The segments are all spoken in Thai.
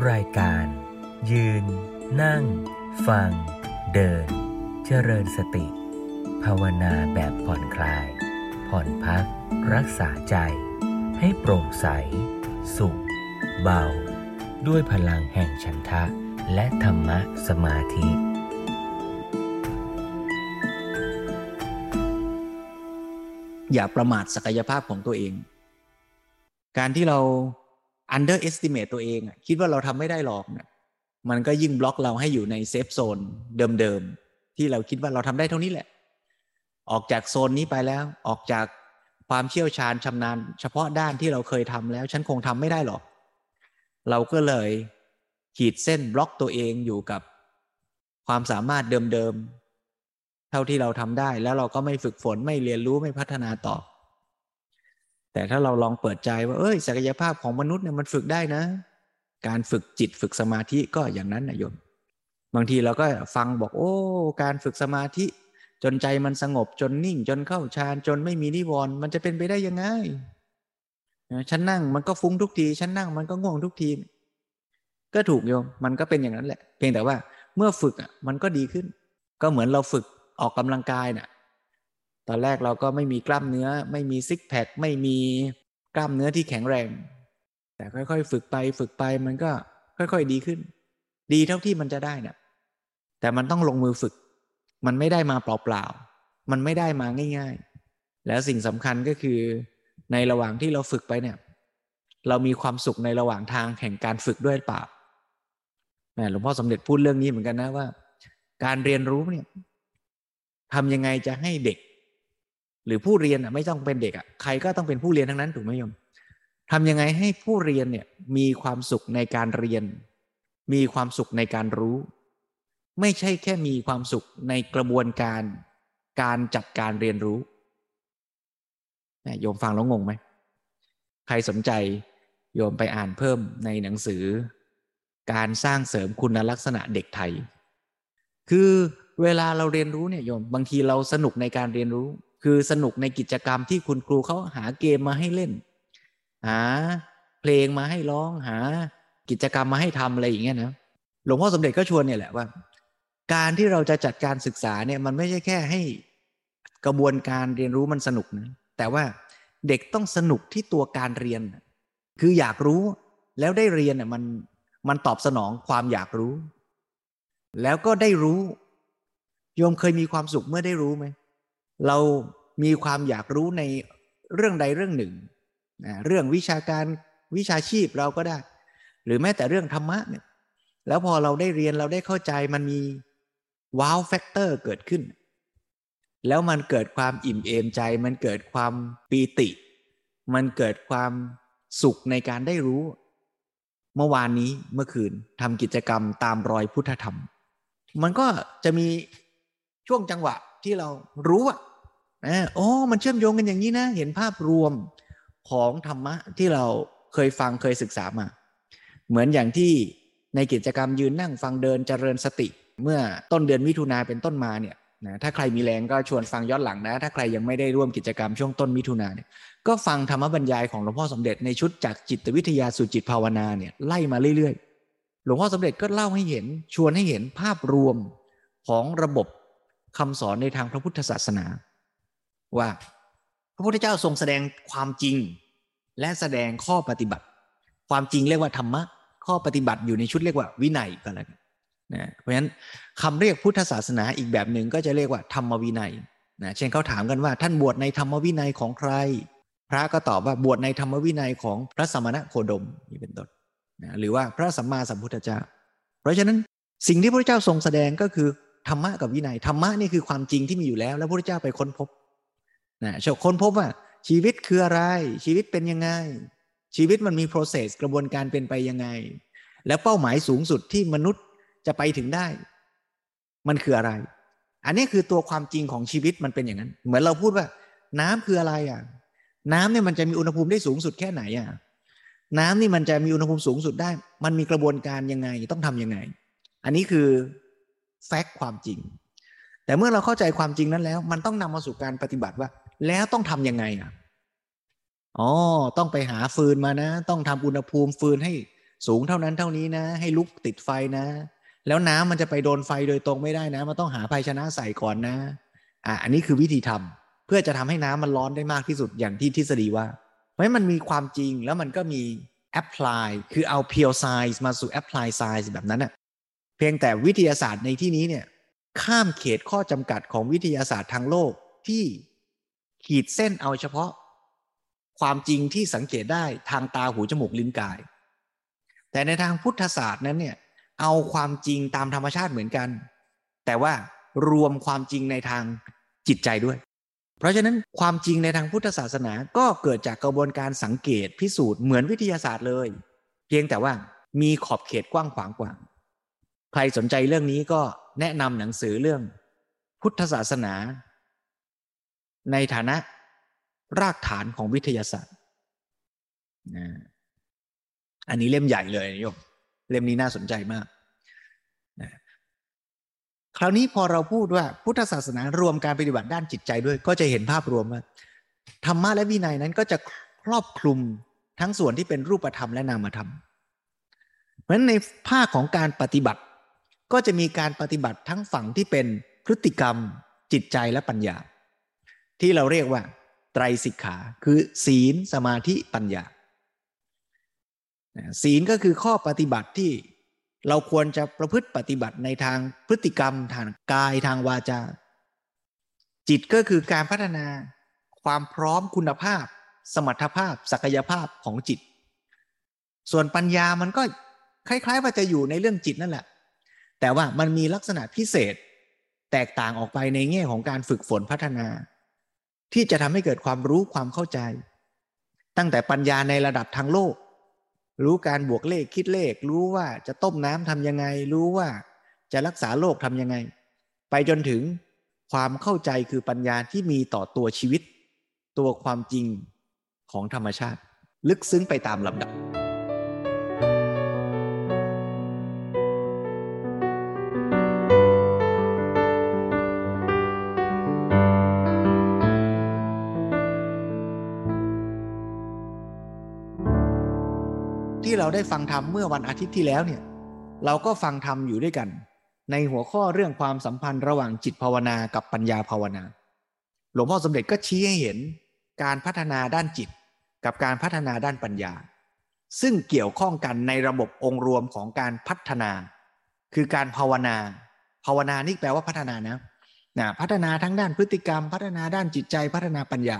รายการยืนนั่งฟังเดินเจริญสติภาวนาแบบผ่อนคลายผ่อนพักรักษาใจให้โปร่งใสสุขเบาด้วยพลังแห่งฉันทะและธรรมะสมาธิอย่าประมาทศักยภาพของตัวเองการที่เรา underestimate ตัวเองคิดว่าเราทำไม่ได้หรอกนะมันก็ยิ่งบล็อกเราให้อยู่ในเซฟโซนเดิมๆที่เราคิดว่าเราทำได้เท่านี้แหละออกจากโซนนี้ไปแล้วออกจากความเชี่ยวชาญชำนาญเฉพาะด้านที่เราเคยทำแล้วฉันคงทำไม่ได้หรอกเราก็เลยขีดเส้นบล็อกตัวเองอยู่กับความสามารถเดิมๆเท่าที่เราทำได้แล้วเราก็ไม่ฝึกฝนไม่เรียนรู้ไม่พัฒนาต่อแต่ถ้าเราลองเปิดใจว่าศักยภาพของมนุษย์เนี่ยมันฝึกได้นะการฝึกจิตฝึกสมาธิก็อย่างนั้นนะโยมบางทีเราก็ฟังบอกโอ้การฝึกสมาธิจนใจมันสงบจนนิ่งจนเข้าฌานจนไม่มีนิวรณ์มันจะเป็นไปได้ยังไงฉันนั่งมันก็ฟุ้งทุกทีฉันนั่งมันก็ง่วงทุกทีก็ถูกโยมมันก็เป็นอย่างนั้นแหละเพียงแต่ว่าเมื่อฝึกมันก็ดีขึ้นก็เหมือนเราฝึกออกกำลังกายน่ะตอนแรกเราก็ไม่มีกล้ามเนื้อไม่มีซิกแพคไม่มีกล้ามเนื้อที่แข็งแรงแต่ค่อยๆฝึกไปฝึกไปมันก็ค่อยๆดีขึ้นดีเท่าที่มันจะได้น่ะแต่มันต้องลงมือฝึกมันไม่ได้มาเปล่าๆมันไม่ได้มาง่ายๆแล้วสิ่งสำคัญก็คือในระหว่างที่เราฝึกไปเนี่ยเรามีความสุขในระหว่างทางแห่งการฝึกด้วยหรือเปล่าหลวงพ่อสมเด็จพูดเรื่องนี้เหมือนกันนะว่าการเรียนรู้เนี่ยทำยังไงจะให้เด็กหรือผู้เรียนไม่ต้องเป็นเด็กใครก็ต้องเป็นผู้เรียนทั้งนั้นถูกไหมโยมทำยังไงให้ผู้เรียนเนี่ยมีความสุขในการเรียนมีความสุขในการรู้ไม่ใช่แค่มีความสุขในกระบวนการจัดการเรียนรู้โยมฟังแล้วงงไหมใครสนใจโยมไปอ่านเพิ่มในหนังสือการสร้างเสริมคุณลักษณะเด็กไทยคือเวลาเราเรียนรู้เนี่ยโยมบางทีเราสนุกในการเรียนรู้คือสนุกในกิจกรรมที่คุณครูเขาหาเกมมาให้เล่นหาเพลงมาให้ร้องหากิจกรรมมาให้ทำอะไรอย่างเงี้ยนะหลวงพ่อสมเด็จก็ชวนเนี่ยแหละว่าการที่เราจะจัดการศึกษาเนี่ยมันไม่ใช่แค่ให้กระบวนการเรียนรู้มันสนุกนะแต่ว่าเด็กต้องสนุกที่ตัวการเรียนคืออยากรู้แล้วได้เรียนเนี่ยมันตอบสนองความอยากรู้แล้วก็ได้รู้โยมเคยมีความสุขเมื่อได้รู้ไหมเรามีความอยากรู้ในเรื่องใดเรื่องหนึ่งเรื่องวิชาการวิชาชีพเราก็ได้หรือแม้แต่เรื่องธรรมะเนี่ยแล้วพอเราได้เรียนเราได้เข้าใจมันมีว้าวแฟกเตอร์เกิดขึ้นแล้วมันเกิดความอิ่มเอมใจมันเกิดความปีติมันเกิดความสุขในการได้รู้เมื่อวานนี้เมื่อคืนทำกิจกรรมตามรอยพุทธธรรมมันก็จะมีช่วงจังหวะที่เรารู้อ๋อมันเชื่อมโยงกันอย่างนี้นะเห็นภาพรวมของธรรมะที่เราเคยฟังเคยศึกษามาเหมือนอย่างที่ในกิจกรรมยืนนั่งฟังเดินเจริญสติเมื่อต้นเดือนมิถุนาเป็นต้นมาเนี่ยถ้าใครมีแรงก็ชวนฟังย้อนหลังนะถ้าใครยังไม่ได้ร่วมกิจกรรมช่วงต้นมิถุนาเนี่ยก็ฟังธรรมบรรยายของหลวงพ่อสมเด็จในชุดจากจิตวิทยาสู่จิตภาวนาเนี่ยไล่มาเรื่อยๆหลวงพ่อสมเด็จก็เล่าให้เห็นชวนให้เห็นภาพรวมของระบบคำสอนในทางพระพุทธศาสนาว่าพระพุทธเจ้าทรงแสดงความจริงและแสดงข้อปฏิบัติความจริงเรียกว่าธรรมะข้อปฏิบัติอยู่ในชุดเรียกว่าวินัยก็แล้วกันนะเพราะฉะนั้นคำเรียกพุทธศาสนาอีกแบบหนึ่งก็จะเรียกว่าธรรมวินัยนะเช่นเขาถามกันว่าท่านบวชในธรรมวินัยของใครพระก็ตอบว่าบวชในธรรมวินัยของพระสมณโคดมนี่เป็นต้นนะหรือว่าพระสัมมาสัมพุทธเจ้าเพราะฉะนั้นสิ่งที่พระเจ้าทรงแสดงก็คือธรรมะกับวินัยธรรมะนี่คือความจริงที่มีอยู่แล้วแล้วพระเจ้าไปค้นพบนะค้นพบว่าชีวิตคืออะไรชีวิตเป็นยังไงชีวิตมันมี process กระบวนการเป็นไปยังไงแล้วเป้าหมายสูงสุดที่มนุษย์จะไปถึงได้มันคืออะไรอันนี้คือตัวความจริงของชีวิตมันเป็นอย่างนั้นเหมือนเราพูดว่าน้ำคืออะไรน้ำเนี่ยมันจะมีอุณหภูมิได้สูงสุดแค่ไหนน้ำนี่มันจะมีอุณหภูมิสูงสุดได้มันมีกระบวนการยังไงต้องทำยังไงอันนี้คือแฟกต์ความจริงแต่เมื่อเราเข้าใจความจริงนั้นแล้วมันต้องนำมาสู่การปฏิบัติว่าแล้วต้องทำยังไงต้องไปหาฟืนมานะต้องทำอุณหภูมิฟืนให้ สูงเท่านั้นเท่านี้นะให้ลุกติดไฟนะแล้วน้ำมันจะไปโดนไฟโดยตรงไม่ได้นะมันต้องหาภาชนะใส่ก่อนนะอันนี้คือวิธีทำเพื่อจะทำให้น้ำมันร้อนได้มากที่สุดอย่างที่ทฤษฎีว่าเพราะมันมีความจริงแล้วมันก็มีแอพพลายคือเอา pure science มาสู่แอพพลาย science แบบนั้นน่ะเพียงแต่วิทยาศาสตร์ในที่นี้เนี่ยข้ามเขตข้อจำกัดของวิทยาศาสตร์ทางโลกที่ขีดเส้นเอาเฉพาะความจริงที่สังเกตได้ทางตาหูจมูกลิ้นกายแต่ในทางพุทธศาสตร์นั้นเนี่ยเอาความจริงตามธรรมชาติเหมือนกันแต่ว่ารวมความจริงในทางจิตใจด้วยเพราะฉะนั้นความจริงในทางพุทธศาสนาก็เกิดจากกระบวนการสังเกตพิสูจน์เหมือนวิทยาศาสตร์เลยเพียงแต่ว่ามีขอบเขตกว้างขวางกว่าใครสนใจเรื่องนี้ก็แนะนำหนังสือเรื่องพุทธศาสนาในฐานะรากฐานของวิทยาศาสตร์อันนี้เล่มใหญ่เลยโยมเล่มนี้น่าสนใจมากคราวนี้พอเราพูดว่าพุทธศาสนารวมการปฏิบัติด้านจิตใจด้วยก็จะเห็นภาพรวมว่าธรรมะและวินัยนั้นก็จะครอบคลุมทั้งส่วนที่เป็นรูปธรรมและนามธรรมเพราะฉะนั้นในภาคของการปฏิบัติก็จะมีการปฏิบัติทั้งฝั่งที่เป็นพฤติกรรมจิตใจและปัญญาที่เราเรียกว่าไตรสิกขาคือศีลสมาธิปัญญาศีลก็คือข้อปฏิบัติที่เราควรจะประพฤติปฏิบัติในทางพฤติกรรมทางกายทางวาจาจิตก็คือการพัฒนาความพร้อมคุณภาพสมรรถภาพศักยภาพของจิตส่วนปัญญามันก็คล้ายๆว่าจะอยู่ในเรื่องจิตนั่นแหละแต่ว่ามันมีลักษณะพิเศษแตกต่างออกไปในแง่ของการฝึกฝนพัฒนาที่จะทำให้เกิดความรู้ความเข้าใจตั้งแต่ปัญญาในระดับทางโลกรู้การบวกเลขคิดเลขรู้ว่าจะต้มน้ำทำยังไงรู้ว่าจะรักษาโรคทำยังไงไปจนถึงความเข้าใจคือปัญญาที่มีต่อตัวชีวิตตัวความจริงของธรรมชาติลึกซึ้งไปตามลำดับที่เราได้ฟังธรรมเมื่อวันอาทิตย์ที่แล้วเนี่ยเราก็ฟังธรรมอยู่ด้วยกันในหัวข้อเรื่องความสัมพันธ์ระหว่างจิตภาวนากับปัญญาภาวนาหลวงพ่อสมเด็จก็ชี้ให้เห็นการพัฒนาด้านจิตกับการพัฒนาด้านปัญญาซึ่งเกี่ยวข้องกันในระบบองค์รวมของการพัฒนาคือการภาวนานี่แปลว่าพัฒนานะพัฒนาทั้งด้านพฤติกรรมพัฒนาด้านจิตใจพัฒนาปัญญา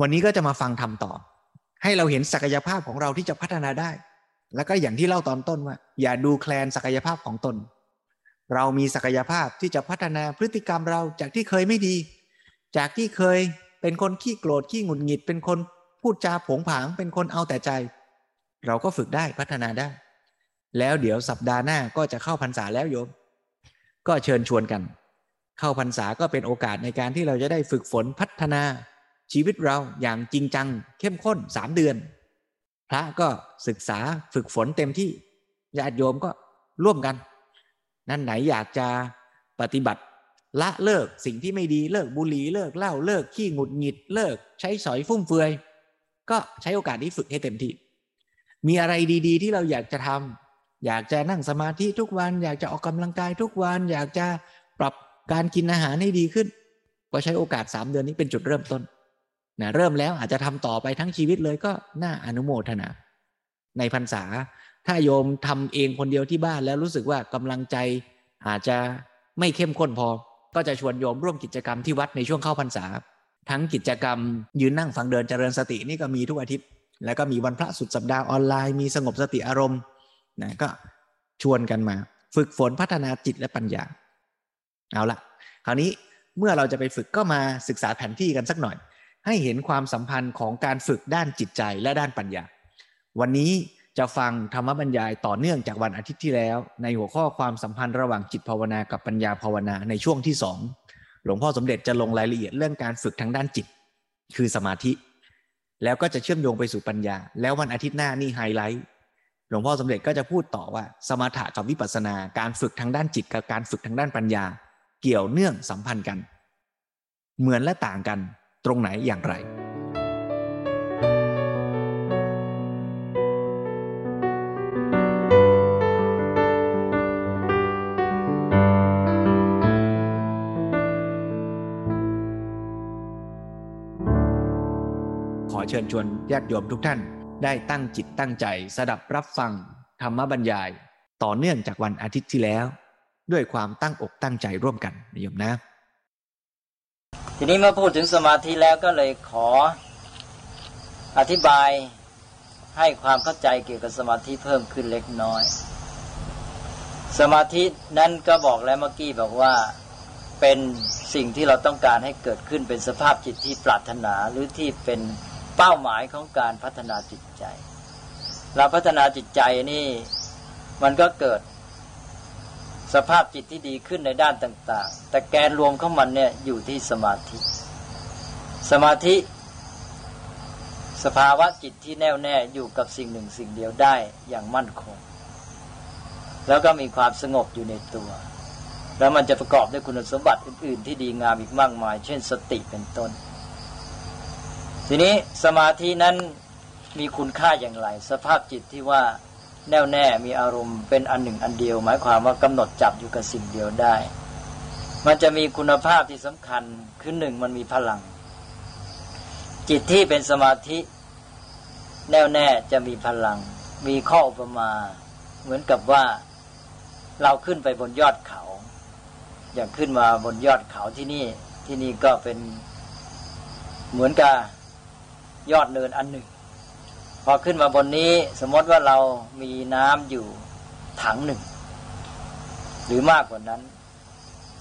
วันนี้ก็จะมาฟังธรรมต่อให้เราเห็นศักยภาพของเราที่จะพัฒนาได้แล้วก็อย่างที่เล่าตอนต้นว่าอย่าดูแคลนศักยภาพของตนเรามีศักยภาพที่จะพัฒนาพฤติกรรมเราจากที่เคยไม่ดีจากที่เคยเป็นคนขี้โกรธขี้หงุดหงิดเป็นคนพูดจาโผงผางเป็นคนเอาแต่ใจเราก็ฝึกได้พัฒนาได้แล้วเดี๋ยวสัปดาห์หน้าก็จะเข้าพรรษาแล้วโยมก็เชิญชวนกันเข้าพรรษาก็เป็นโอกาสในการที่เราจะได้ฝึกฝนพัฒนาชีวิตเราอย่างจริงจังเข้มข้น3เดือนพระก็ศึกษาฝึกฝนเต็มที่ญาติโยมก็ร่วมกันนั่นไหนอยากจะปฏิบัติละเลิกสิ่งที่ไม่ดีเลิกบุหรี่เลิกเหล้าเลิกขี้หงุดหงิดเลิกใช้สอยฟุ่มเฟือยก็ใช้โอกาสนี้ฝึกให้เต็มที่มีอะไรดีๆที่เราอยากจะทำอยากจะนั่งสมาธิทุกวันอยากจะออกกำลังกายทุกวันอยากจะปรับการกินอาหารให้ดีขึ้นก็ใช้โอกาส3เดือนนี้เป็นจุดเริ่มต้นนะเริ่มแล้วอาจจะทำต่อไปทั้งชีวิตเลยก็น่าอนุโมทนาในพรรษาถ้าโยมทำเองคนเดียวที่บ้านแล้วรู้สึกว่ากำลังใจอาจจะไม่เข้มข้นพอก็จะชวนโยมร่วมกิจกรรมที่วัดในช่วงเข้าพรรษาทั้งกิจกรรมยืนนั่งฟังเดินเจริญสตินี่ก็มีทุกอาทิตย์แล้วก็มีวันพระสุดสัปดาห์ออนไลน์มีสงบสติอารมณ์นะก็ชวนกันมาฝึกฝนพัฒนาจิตและปัญญาเอาละคราวนี้เมื่อเราจะไปฝึกก็มาศึกษาแผนที่กันสักหน่อยให้เห็นความสัมพันธ์ของการฝึกด้านจิตใจและด้านปัญญาวันนี้จะฟังธรรมบรรยายต่อเนื่องจากวันอาทิตย์ที่แล้วในหัวข้อความสัมพันธ์ระหว่างจิตภาวนากับปัญญาภาวนาในช่วงที่2หลวงพ่อสมเด็จจะลงรายละเอียดเรื่องการฝึกทางด้านจิตคือสมาธิแล้วก็จะเชื่อมโยงไปสู่ปัญญาแล้ววันอาทิตย์หน้านี่ไฮไลท์หลวงพ่อสมเด็จก็จะพูดต่อว่าสมถะกับวิปัสสนาการฝึกทางด้านจิตกับการฝึกทางด้านปัญญาเกี่ยวเนื่องสัมพันธ์กันเหมือนและต่างกันตรงไหนอย่างไร เชิญชวนญาติโยมทุกท่านได้ตั้งจิตตั้งใจสดับรับฟังธรรมบรรยายต่อเนื่องจากวันอาทิตย์ที่แล้วด้วยความตั้งอกตั้งใจร่วมกันนิยมนะทีนี้เมื่อพูดถึงสมาธิแล้วก็เลยขออธิบายให้ความเข้าใจเกี่ยวกับสมาธิเพิ่มขึ้นเล็กน้อยสมาธินั้นก็บอกแล้วเมื่อกี้บอกว่าเป็นสิ่งที่เราต้องการให้เกิดขึ้นเป็นสภาพจิตที่ปรารถนาหรือที่เป็นเป้าหมายของการพัฒนาจิตใจเราพัฒนาจิตใจนี่มันก็เกิดสภาพจิตที่ดีขึ้นในด้านต่างๆแต่แกนรวมของมันเนี่ยอยู่ที่สมาธิสมาธิสภาวะจิตที่แน่วแน่อยู่กับสิ่งหนึ่งสิ่งเดียวได้อย่างมั่นคงแล้วก็มีความสงบอยู่ในตัวแล้วมันจะประกอบด้วยคุณสมบัติอื่นๆที่ดีงามอีกมากมายเช่นสติเป็นต้นทีนี้สมาธินั้นมีคุณค่าอย่างไรสภาพจิตที่ว่าแน่วแน่มีอารมณ์เป็นอันหนึ่งอันเดียวหมายความว่ากำหนดจับอยู่กับสิ่งเดียวได้มันจะมีคุณภาพที่สำคัญคือหนึ่งมันมีพลังจิตที่เป็นสมาธิแน่วแน่จะมีพลังมีข้ออุปมาเหมือนกับว่าเราขึ้นไปบนยอดเขาอย่างขึ้นมาบนยอดเขาที่นี่ก็เป็นเหมือนกับยอดเนินอันหนึ่งพอขึ้นมาบนนี้สมมติว่าเรามีน้ำอยู่ถังหนึ่งหรือมากกว่านั้น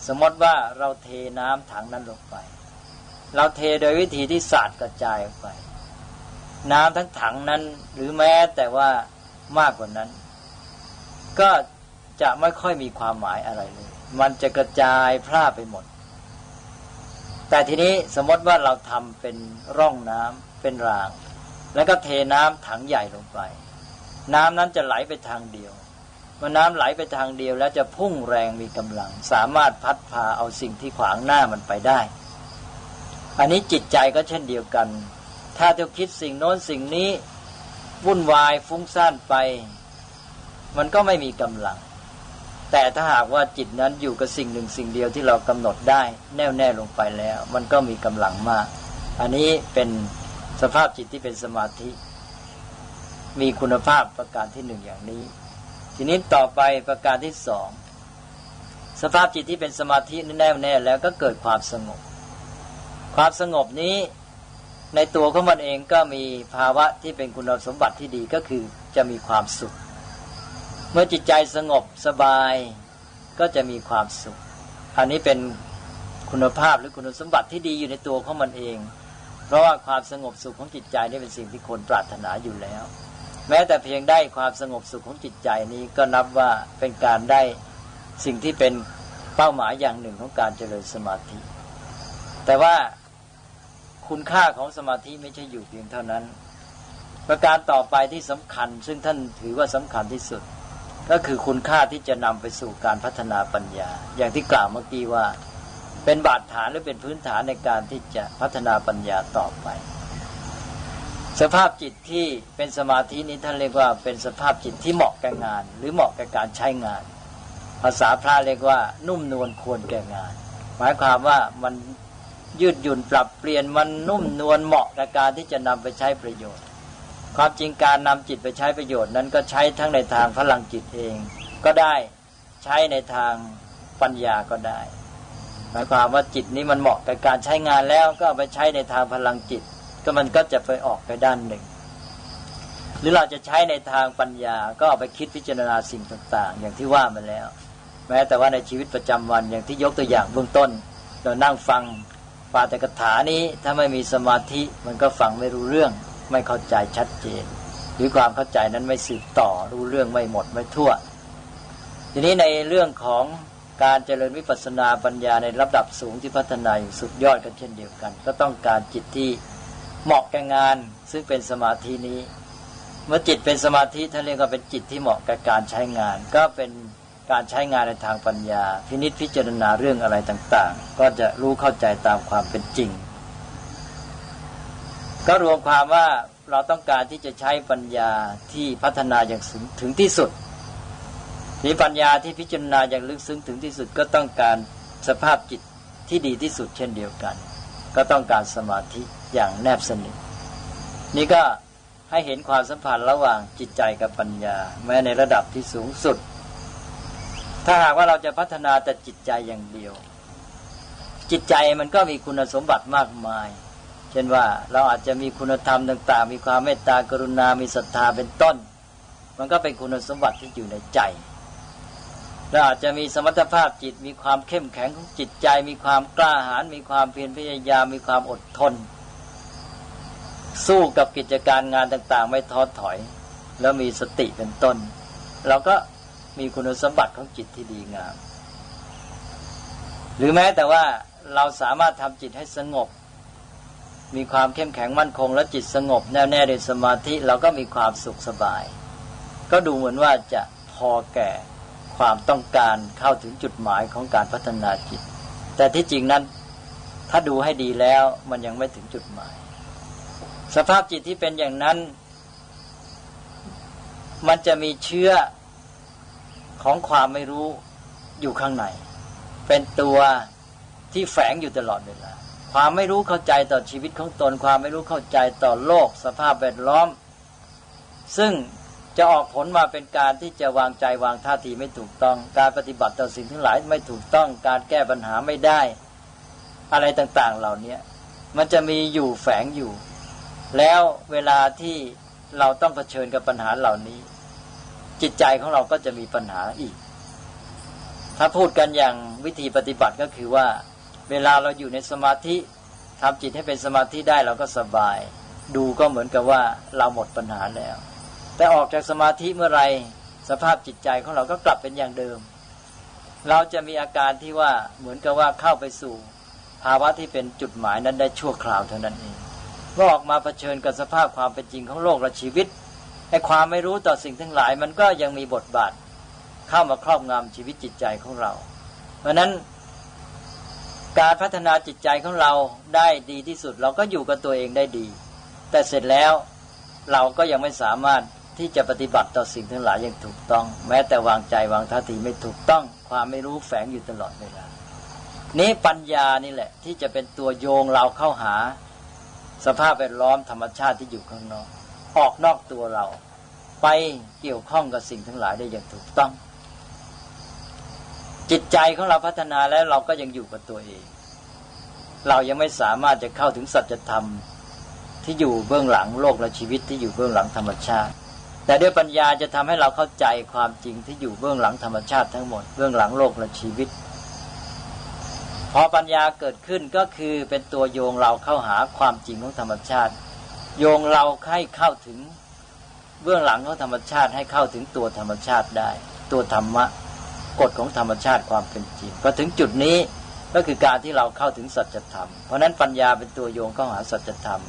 สมมติว่าเราเทน้ำถังนั้นลงไปเราเทโดยวิธีที่สาดกระจายออกไปน้ำทั้งถังนั้นหรือแม้แต่ว่ามากกว่านั้นก็จะไม่ค่อยมีความหมายอะไรเลยมันจะกระจายพร่าไปหมดแต่ทีนี้สมมติว่าเราทำเป็นร่องน้ำเป็นรางแล้วก็เทน้ำถังใหญ่ลงไปน้ำนั้นจะไหลไปทางเดียวเมื่อน้ำไหลไปทางเดียวแล้วจะพุ่งแรงมีกำลังสามารถพัดพาเอาสิ่งที่ขวางหน้ามันไปได้อันนี้จิตใจก็เช่นเดียวกันถ้าเราคิดสิ่งโน้นสิ่งนี้วุ่นวายฟุ้งซ่านไปมันก็ไม่มีกำลังแต่ถ้าหากว่าจิตนั้นอยู่กับสิ่งหนึ่งสิ่งเดียวที่เรากำหนดได้แน่วแน่ลงไปแล้วมันก็มีกำลังมากอันนี้เป็นสภาพจิตที่เป็นสมาธิมีคุณภาพประการที่หนึ่งอย่างนี้ทีนี้ต่อไปประการที่สองสภาพจิตที่เป็นสมาธิแน่วแน่แล้วก็เกิดความสงบความสงบนี้ในตัวของมันเองก็มีภาวะที่เป็นคุณสมบัติที่ดีก็คือจะมีความสุขเมื่อจิตใจสงบสบายก็จะมีความสุขอันนี้เป็นคุณภาพหรือคุณสมบัติที่ดีอยู่ในตัวของมันเองเพราะว่าความสงบสุขของจิตใจนี่เป็นสิ่งที่คนปรารถนาอยู่แล้วแม้แต่เพียงได้ความสงบสุขของจิตใจนี้ก็นับว่าเป็นการได้สิ่งที่เป็นเป้าหมายอย่างหนึ่งของการเจริญสมาธิแต่ว่าคุณค่าของสมาธิไม่ใช่อยู่เพียงเท่านั้นประการต่อไปที่สำคัญซึ่งท่านถือว่าสำคัญที่สุดก็คือคุณค่าที่จะนำไปสู่การพัฒนาปัญญาอย่างที่กล่าวเมื่อกี้ว่าเป็นบาดฐานหรือเป็นพื้นฐานในการที่จะพัฒนาปัญญาต่อไปสภาพจิตที่เป็นสมาธินี้ท่านเรียกว่าเป็นสภาพจิตที่เหมาะกับงานหรือเหมาะกับการใช้งานภาษาพระเรียกว่านุ่มนวลควรแก่งานหมายความว่ามันยืดหยุ่นปรับเปลี่ยนมันนุ่มนวลเหมาะกับการที่จะนำไปใช้ประโยชน์ความจริงการนำจิตไปใช้ประโยชน์นั้นก็ใช้ทั้งในทางพลังจิตเองก็ได้ใช้ในทางปัญญาก็ได้หมายความว่าจิตนี้มันเหมาะกับการใช้งานแล้วก็เอาไปใช้ในทางพลังจิตก็มันก็จะไปออกไปด้านหนึ่งหรือเราจะใช้ในทางปัญญาก็เอาไปคิดพิจารณาสิ่งต่างๆอย่างที่ว่ามาแล้วแม้แต่ว่าในชีวิตประจำวันอย่างที่ยกตัวอย่างเบื้องต้นเรานั่งฟังปาฐกถานี้ถ้าไม่มีสมาธิมันก็ฟังไม่รู้เรื่องไม่เข้าใจชัดเจนหรือความเข้าใจนั้นไม่สืบต่อรู้เรื่องไม่หมดไม่ทั่วทีนี้ในเรื่องของการเจริญวิปัสสนาปัญญาในระดับสูงที่พัฒนาอย่างสุดยอดกันเช่นเดียวกันก็ต้องการจิตที่เหมาะกับงานซึ่งเป็นสมาธินี้เมื่อจิตเป็นสมาธิท่านเรียกว่าเป็นจิตที่เหมาะกับการใช้งานก็เป็นการใช้งานในทางปัญญาพินิจพิจารณาเรื่องอะไรต่างๆก็จะรู้เข้าใจตามความเป็นจริงก็รวมความว่าเราต้องการที่จะใช้ปัญญาที่พัฒนาอย่างสูงถึงที่สุดมีปัญญาที่พิจารณาอย่างลึกซึ้งถึงที่สุดก็ต้องการสภาพจิตที่ดีที่สุดเช่นเดียวกันก็ต้องการสมาธิอย่างแนบสนิท นี่ก็ให้เห็นความสัมพันธ์ระหว่างจิตใจกับปัญญาแม้ในระดับที่สูงสุดถ้าหากว่าเราจะพัฒนาแต่จิตใจอย่างเดียวจิตใจมันก็มีคุณสมบัติมากมายเช่นว่าเราอาจจะมีคุณธรรมต่างๆมีความเมตตากรุณามีศรัทธาเป็นต้นมันก็เป็นคุณสมบัติที่อยู่ในใจเราอาจจะมีสมรรถภาพจิตมีความเข้มแข็งของจิตใจมีความกล้าหาญมีความเพียรพยายามมีความอดทนสู้กับกิจการงานต่างๆไม่ท้อถอยแล้วมีสติเป็นต้นเราก็มีคุณสมบัติของจิตที่ดีงามหรือแม้แต่ว่าเราสามารถทำจิตให้สงบมีความเข้มแข็งมั่นคงและจิตสงบแน่วแน่ด้วยสมาธิเราก็มีความสุขสบายก็ดูเหมือนว่าจะพอแก่ความต้องการเข้าถึงจุดหมายของการพัฒนาจิตแต่ที่จริงนั้นถ้าดูให้ดีแล้วมันยังไม่ถึงจุดหมายสภาพจิตที่เป็นอย่างนั้นมันจะมีเชื้อของความไม่รู้อยู่ข้างในเป็นตัวที่แฝงอยู่ตลอดเวลาความไม่รู้เข้าใจต่อชีวิตของตนความไม่รู้เข้าใจต่อโลกสภาพแวดล้อมซึ่งจะออกผลมาเป็นการที่จะวางใจวางท่าทีไม่ถูกต้องการปฏิบัติต่อสิ่งทั้งหลายไม่ถูกต้องการแก้ปัญหาไม่ได้อะไรต่างๆเหล่านี้มันจะมีอยู่แฝงอยู่แล้วเวลาที่เราต้องเผชิญกับปัญหาเหล่านี้จิตใจของเราก็จะมีปัญหาอีกถ้าพูดกันอย่างวิธีปฏิบัติก็คือว่าเวลาเราอยู่ในสมาธิทำจิตให้เป็นสมาธิได้เราก็สบายดูก็เหมือนกับว่าเราหมดปัญหาแล้วแต่ออกจากสมาธิเมื่อไรสภาพจิตใจของเราก็กลับเป็นอย่างเดิมเราจะมีอาการที่ว่าเหมือนกับว่าเข้าไปสู่ภาวะที่เป็นจุดหมายนั้นได้ชั่วคราวเท่านั้นเองเมื่อออกมาเผชิญกับสภาพความเป็นจริงของโลกและชีวิตไอ้ความไม่รู้ต่อสิ่งทั้งหลายมันก็ยังมีบทบาทเข้ามาครอบงำชีวิตจิตใจของเราเพราะนั้นการพัฒนาจิตใจของเราได้ดีที่สุดเราก็อยู่กับตัวเองได้ดีแต่เสร็จแล้วเราก็ยังไม่สามารถที่จะปฏิบัติต่อสิ่งทั้งหลายอย่างถูกต้องแม้แต่วางใจวางท่าทีไม่ถูกต้องความไม่รู้แฝงอยู่ตลอดเวลานี้ปัญญานี่แหละที่จะเป็นตัวโยงเราเข้าหาสภาพแวดล้อมธรรมชาติที่อยู่ข้างนอกออกนอกตัวเราไปเกี่ยวข้องกับสิ่งทั้งหลายได้อย่างถูกต้องจิตใจของเราพัฒนาแล้วเราก็ยังอยู่กับตัวเองเรายังไม่สามารถจะเข้าถึงสัจธรรมที่อยู่เบื้องหลังโลกและชีวิตที่อยู่เบื้องหลังธรรมชาติแต่ด้วยปัญญาจะทำให้เราเข้าใจความจริงที่อยู่เบื้องหลังธรรมชาติทั้งหมดเบื้องหลังโลกและชีวิตพอปัญญาเกิดขึ้นก็คือเป็นตัวโยงเราเข้าหาความจริงของธรรมชาติโยงเราให้เข้าถึงเบื้องหลังของธรรมชาติให้เข้าถึงตัวธรรมชาติได้ตัวธรรมะกฎของธรรมชาติความเป็นจริงพอถึงจุดนี้ก็คือการที่เราเข้าถึงสัจธรรมเพราะนั้นปัญญาเป็นตัวโยงเข้าหาสัจธรรม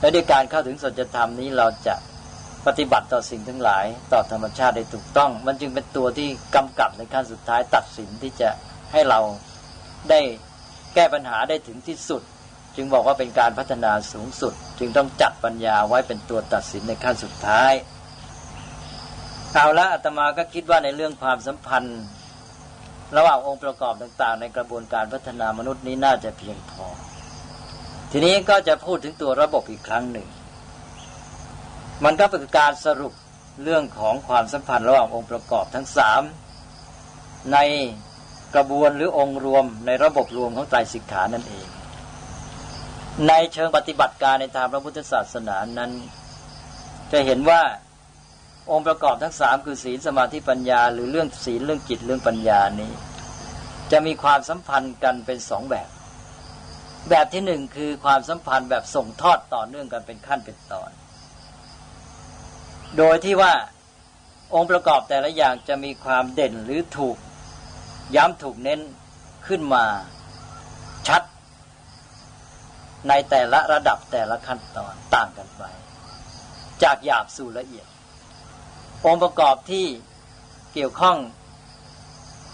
และด้วยการเข้าถึงสัจธรรมนี้เราจะปฏิบัติต่อสิ่งทั้งหลายต่อธรรมชาติได้ถูกต้องมันจึงเป็นตัวที่กำกับในขั้นสุดท้ายตัดสินที่จะให้เราได้แก้ปัญหาได้ถึงที่สุดจึงบอกว่าเป็นการพัฒนาสูงสุดจึงต้องจัดปัญญาไว้เป็นตัวตัดสินในขั้นสุดท้ายเอาละอาตมาก็คิดว่าในเรื่องความสัมพันธ์ระหว่างองค์ประกอบต่างๆในกระบวนการพัฒนามนุษย์นี้น่าจะเพียงพอทีนี้ก็จะพูดถึงตัวระบบอีกครั้งหนึ่งมันก็เป็นการสรุปเรื่องของความสัมพันธ์ระหว่างองค์ประกอบทั้งสามในกระบวนหรือองค์รวมในระบบรวมของไตรสิกขานั่นเองในเชิงปฏิบัติการในทางพระพุทธศาสนานั้นจะเห็นว่าองค์ประกอบทั้งสามคือศีลสมาธิปัญญาหรือเรื่องศีลเรื่องจิตเรื่องปัญญานี้จะมีความสัมพันธ์กันเป็นสองแบบแบบที่หนึ่งคือความสัมพันธ์แบบส่งทอดต่อเนื่องกันเป็นขั้นเป็นตอนโดยที่ว่าองค์ประกอบแต่ละอย่างจะมีความเด่นหรือถูกย้ำถูกเน้นขึ้นมาชัดในแต่ละระดับแต่ละขั้นตอนต่างกันไปจากหยาบสู่ละเอียดองค์ประกอบที่เกี่ยวข้อง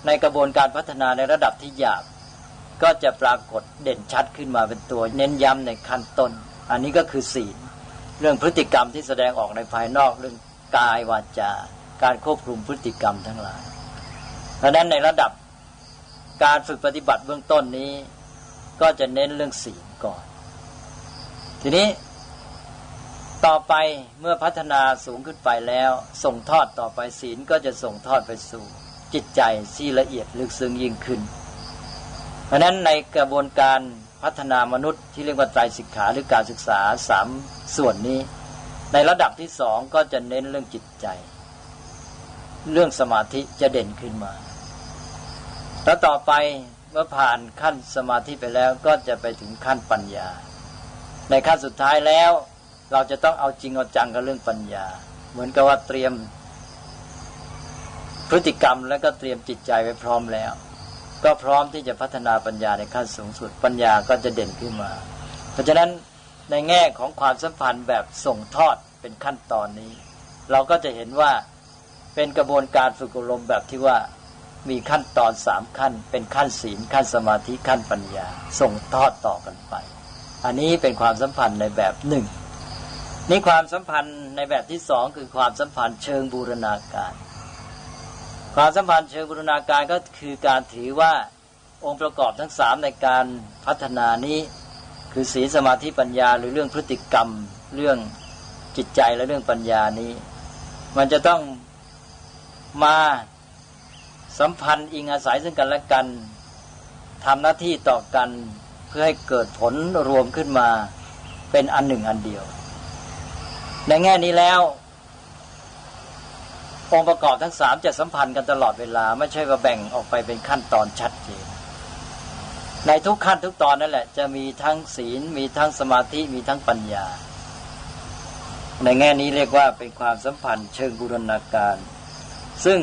ในกระบวนการพัฒนาในระดับที่หยาบก็จะปรากฏเด่นชัดขึ้นมาเป็นตัวเน้นย้ำในขั้นต้นอันนี้ก็คือศีลเรื่องพฤติกรรมที่แสดงออกในภายนอกเรื่องกายวาจาการควบคุมพฤติกรรมทั้งหลายเพราะฉะนั้นในระดับการฝึกปฏิบัติเบื้องต้นนี้ก็จะเน้นเรื่องศีลก่อนทีนี้ ต่อไปเมื่อพัฒนาสูงขึ้นไปแล้วส่งทอดต่อไปศีลก็จะส่งทอดไปสู่จิตใจที่ละเอียดลึกซึ้งยิ่งขึ้นเพราะนั้นในกระบวนการพัฒนามนุษย์ที่เรียกว่าไตรสิกขาหรือการศึกษา3ส่วนนี้ในระดับที่2ก็จะเน้นเรื่องจิตใจเรื่องสมาธิจะเด่นขึ้นมาแล้วต่อไปเมื่อผ่านขั้นสมาธิไปแล้วก็จะไปถึงขั้นปัญญาในขั้นสุดท้ายแล้วเราจะต้องเอาจริงเอาจังกับเรื่องปัญญาเหมือนกับว่าเตรียมพฤติกรรมและก็เตรียมจิตใจไว้พร้อมแล้วก็พร้อมที่จะพัฒนาปัญญาในขั้นสูงสุดปัญญาก็จะเด่นขึ้นมาเพราะฉะนั้นในแง่ของความสัมพันธ์แบบส่งทอดเป็นขั้นตอนนี้เราก็จะเห็นว่าเป็นกระบวนการฝึกอบรมแบบที่ว่ามีขั้นตอน3ขั้นเป็นขั้นศีลขั้นสมาธิขั้นปัญญาส่งทอดต่อกันไปอันนี้เป็นความสัมพันธ์ในแบบ1นี่ความสัมพันธ์ในแบบที่2คือความสัมพันธ์เชิงบูรณาการความสัมพันธ์เชิงบูรณาการก็คือการถือว่าองค์ประกอบทั้ง3ในการพัฒนานี้คือศีลสมาธิปัญญาหรือเรื่องพฤติกรรมเรื่องจิตใจและเรื่องปัญญานี้มันจะต้องมาสัมพันธ์อิงอาศัยซึ่งกันและกันทำหน้าที่ต่อกันเพื่อให้เกิดผลรวมขึ้นมาเป็นอันหนึ่งอันเดียวในแง่นี้แล้วองค์ประกอบทั้ง3จะสัมพันธ์กันตลอดเวลาไม่ใช่ว่าแบ่งออกไปเป็นขั้นตอนชัดเจนในทุกขั้นทุกตอนนั่นแหละจะมีทั้งศีลมีทั้งสมาธิมีทั้งปัญญาในแง่นี้เรียกว่าเป็นความสัมพันธ์เชิงบูรณาการซึ่ง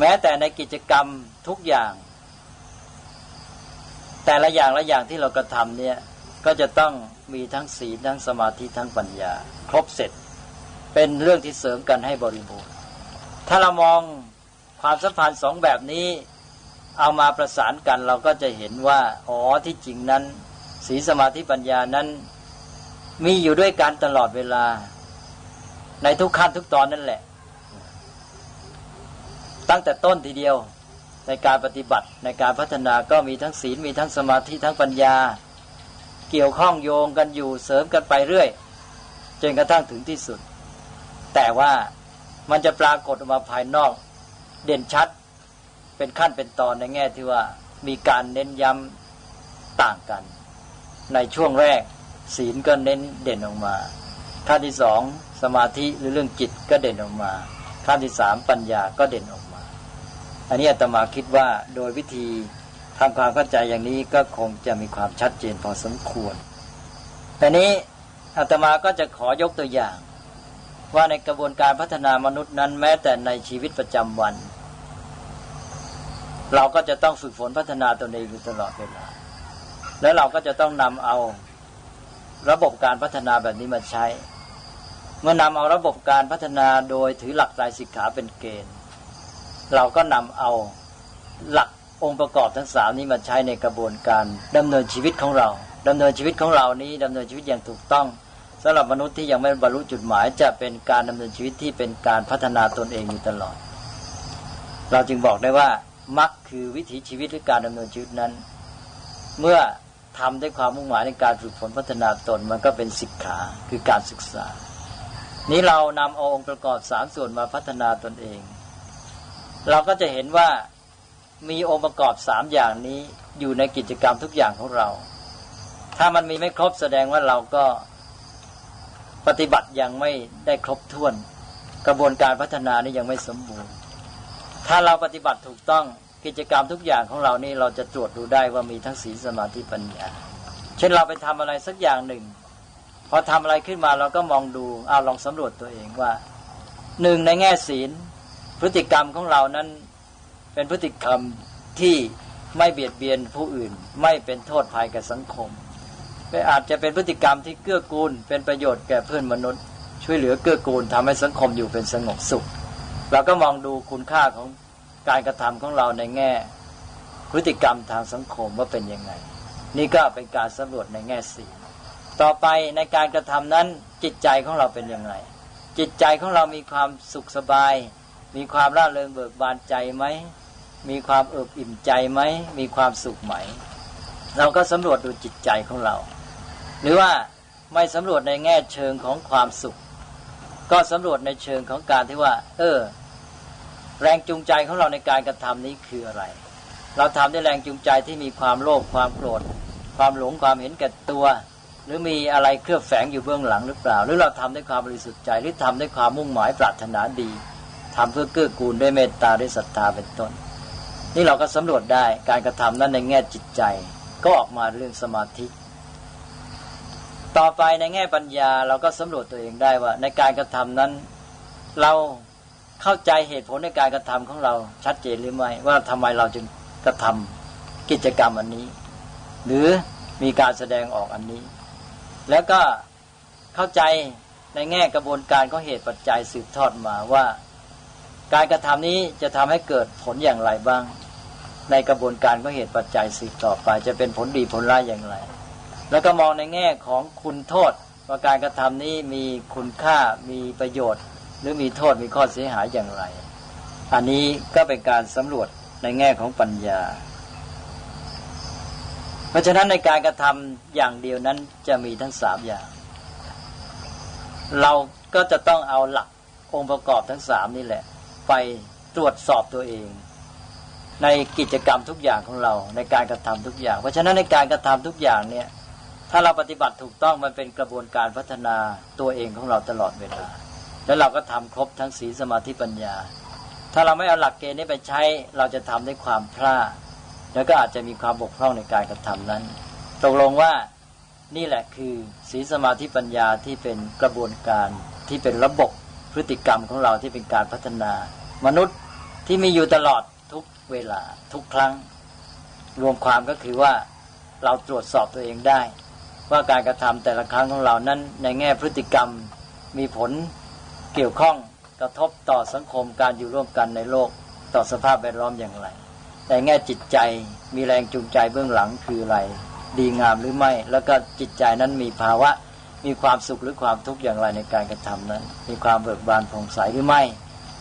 แม้แต่ในกิจกรรมทุกอย่างแต่ละอย่างละอย่างที่เรากระทำเนี่ยก็จะต้องมีทั้งศีลทั้งสมาธิทั้งปัญญาครบเสร็จเป็นเรื่องที่เสริมกันให้บริบูรณ์ถ้าเรามองความสัมพันธ์2แบบนี้เอามาประสานกันเราก็จะเห็นว่าอ๋อที่จริงนั้นศีลสมาธิปัญญานั้นมีอยู่ด้วยกันตลอดเวลาในทุกขั้นทุกตอนนั่นแหละตั้งแต่ต้นทีเดียวในการปฏิบัติในการพัฒนาก็มีทั้งศีลมีทั้งสมาธิทั้งปัญญาเกี่ยวข้องโยงกันอยู่เสริมกันไปเรื่อยจนกระทั่งถึงที่สุดแต่ว่ามันจะปรากฏออกมาภายนอกเด่นชัดเป็นขั้นเป็นตอนในแง่ที่ว่ามีการเน้นย้ำต่างกันในช่วงแรกศีลก็เน้นเด่นออกมาขั้นที่สองสมาธิหรือเรื่องจิตก็เด่นออกมาขั้นที่สามปัญญาก็เด่นออกมาอันนี้อาตมาคิดว่าโดยวิธีทำความเข้าใจอย่างนี้ก็คงจะมีความชัดเจนพอสมควรแต่นี้อาตมาก็จะขอยกตัวอย่างว่าในกระบวนการพัฒนามนุษย์นั้นแม้แต่ในชีวิตประจำวันเราก็จะต้องฝึกฝนพัฒนาตนเองอยู่ตลอดเวลาและเราก็จะต้องนำเอาระบบการพัฒนาแบบนี้มาใช้เมื่อนำเอาระบบการพัฒนาโดยถือหลักไตรสิกขาเป็นเกณฑ์เราก็นำเอาหลักองค์ประกอบทั้ง3นี้มาใช้ในกระบวนการดำเนินชีวิตของเราดำเนินชีวิตของเรานี้ดำเนินชีวิตอย่างถูกต้องสำหรับมนุษย์ที่ยังไม่บรรลุจุดหมายจะเป็นการดำเนินชีวิตที่เป็นการพัฒนาตนเองอยู่ตลอดเราจึงบอกได้ว่ามรรคคือวิถีชีวิตหรือการดำเนินชีวิตนั้นเมื่อทำด้วยความมุ่งหมายในการฝึกฝนพัฒนาตนมันก็เป็นสิกขาคือการศึกษานี้เรานำองค์ประกอบ3ส่วนมาพัฒนาตนเองเราก็จะเห็นว่ามีองค์ประกอบ3อย่างนี้อยู่ในกิจกรรมทุกอย่างของเราถ้ามันมีไม่ครบแสดงว่าเราก็ปฏิบัติยังไม่ได้ครบถ้วนกระบวนการพัฒนานี้ยังไม่สมบูรณ์ถ้าเราปฏิบัติถูกต้องกิจกรรมทุกอย่างของเรานี่เราจะตรวจดูได้ว่ามีทั้งศีลสมาธิปัญญาเช่นเราไปทำอะไรสักอย่างหนึ่งพอทำอะไรขึ้นมาเราก็มองดูลองสำรวจตัวเองว่า1ในแง่ศีลพฤติกรรมของเรานั้นเป็นพฤติกรรมที่ไม่เบียดเบียนผู้อื่นไม่เป็นโทษภัยแก่สังคมแต่อาจจะเป็นพฤติกรรมที่เกื้อกูลเป็นประโยชน์แก่เพื่อนมนุษย์ช่วยเหลือเกื้อกูลทำให้สังคมอยู่เป็นสงบสุขเราก็มองดูคุณค่าของการกระทำของเราในแง่พฤติกรรมทางสังคมว่าเป็นยังไงนี่ก็เป็นการสำรวจในแง่ศีลต่อไปในการกระทำนั้นจิตใจของเราเป็นยังไงจิตใจของเรามีความสุขสบายมีความร่าเริงเบิกบานใจไหมมีความเอิบอิ่มใจไหมมีความสุขไหมเราก็สำรวจดูจิตใจของเราหรือว่า ไม่สำรวจในแง่เชิงของความสุขก็สำรวจในเชิงของการที่ว่าแรงจูงใจของเราในการกระทำนี้คืออะไรเราทำด้วยแรงจูงใจที่มีความโลภความโกรธความหลงความเห็นแก่ตัวหรือมีอะไรเคลือบแฝงอยู่เบื้องหลังหรือเปล่าหรือเราทำด้วยความบริสุทธิ์ใจหรือทำด้วยความมุ่งหมายปรารถนาดีทำเพื่อเกื้อกูลด้วยเมตตาด้วยศรัทธาเป็นต้นนี่เราก็สำรวจได้การกระทำนั้นในแง่จิตใจก็ออกมาเรื่องสมาธิต่อไปในแง่ปัญญาเราก็สำรวจตัวเองได้ว่าในการกระทำนั้นเราเข้าใจเหตุผลในการกระทำของเราชัดเจนหรือไม่ว่าทำไมเราจึงกระทำกิจกรรมอันนี้หรือมีการแสดงออกอันนี้แล้วก็เข้าใจในแง่กระบวนการของเหตุปัจจัยสืบทอดมาว่าการกระทำนี้จะทำให้เกิดผลอย่างไรบ้างในกระบวนการของเหตุปัจจัยสืบต่อไปจะเป็นผลดีผลร้ายอย่างไรแล้วก็มองในแง่ของคุณโทษว่าการกระทำนี้มีคุณค่ามีประโยชน์หรือมีโทษมีข้อเสียหายอย่างไรอันนี้ก็เป็นการสำรวจในแง่ของปัญญาเพราะฉะนั้นในการกระทำอย่างเดียวนั้นจะมีทั้งสามอย่างเราก็จะต้องเอาหลักองค์ประกอบทั้งสามนี่แหละไปตรวจสอบตัวเองในกิจกรรมทุกอย่างของเราในการกระทำทุกอย่างเพราะฉะนั้นในการกระทำทุกอย่างเนี่ยถ้าเราปฏิบัติถูกต้องมันเป็นกระบวนการพัฒนาตัวเองของเราตลอดเวลาแล้วเราก็ทำครบทั้งศีลสมาธิปัญญาถ้าเราไม่เอาหลักเกณฑ์นี้ไปใช้เราจะทำด้วยความพลาดแล้วก็อาจจะมีความบกพร่องในการกระทำนั้นตกลงว่านี่แหละคือศีลสมาธิปัญญาที่เป็นกระบวนการที่เป็นระบบพฤติกรรมของเราที่เป็นการพัฒนามนุษย์ที่มีอยู่ตลอดทุกเวลาทุกครั้งรวมความก็คือว่าเราตรวจสอบตัวเองได้ว่าการกระทำแต่ละครั้งของเรานั้นในแง่พฤติกรรมมีผลเกี่ยวข้องกระทบต่อสังคมการอยู่ร่วมกันในโลกต่อสภาพแวดล้อมอย่างไรแต่แง่จิตใจมีแรงจูงใจเบื้องหลังคืออะไรดีงามหรือไม่แล้วก็จิตใจนั้นมีภาวะมีความสุขหรือความทุกข์อย่างไรในการกระทำนั้นมีความเบิกบานผ่องใสหรือไม่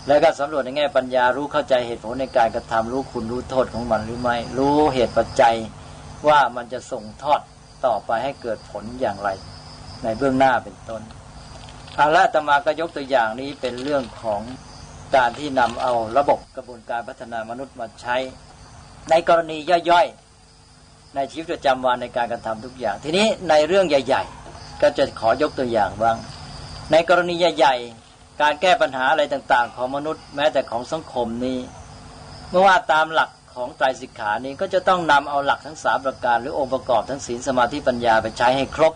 แล้วก็สำรวจในแง่ปัญญารู้เข้าใจเหตุผลในการกระทำรู้คุณรู้โทษของมันหรือไม่รู้เหตุปัจจัยว่ามันจะส่งทอดต่อไปให้เกิดผลอย่างไรในเบื้องหน้าเป็นต้นอาละตมาก็ยกตัวอย่างนี้เป็นเรื่องของการที่นำเอาระบบกระบวนการพัฒนามนุษย์มาใช้ในกรณีย่อยๆในชีวิตประจำวันในการกระทำทุกอย่างทีนี้ในเรื่องใหญ่ๆก็จะขอยกตัวอย่างบ้างในกรณีใหญ่ๆการแก้ปัญหาอะไรต่างๆของมนุษย์แม้แต่ของสังคมนี้เมื่อว่าตามหลักของไตรสิกขานี้ก็จะต้องนำเอาหลักทั้ง3ประการหรือองค์ประกอบทั้งศีลสมาธิปัญญาไปใช้ให้ครบ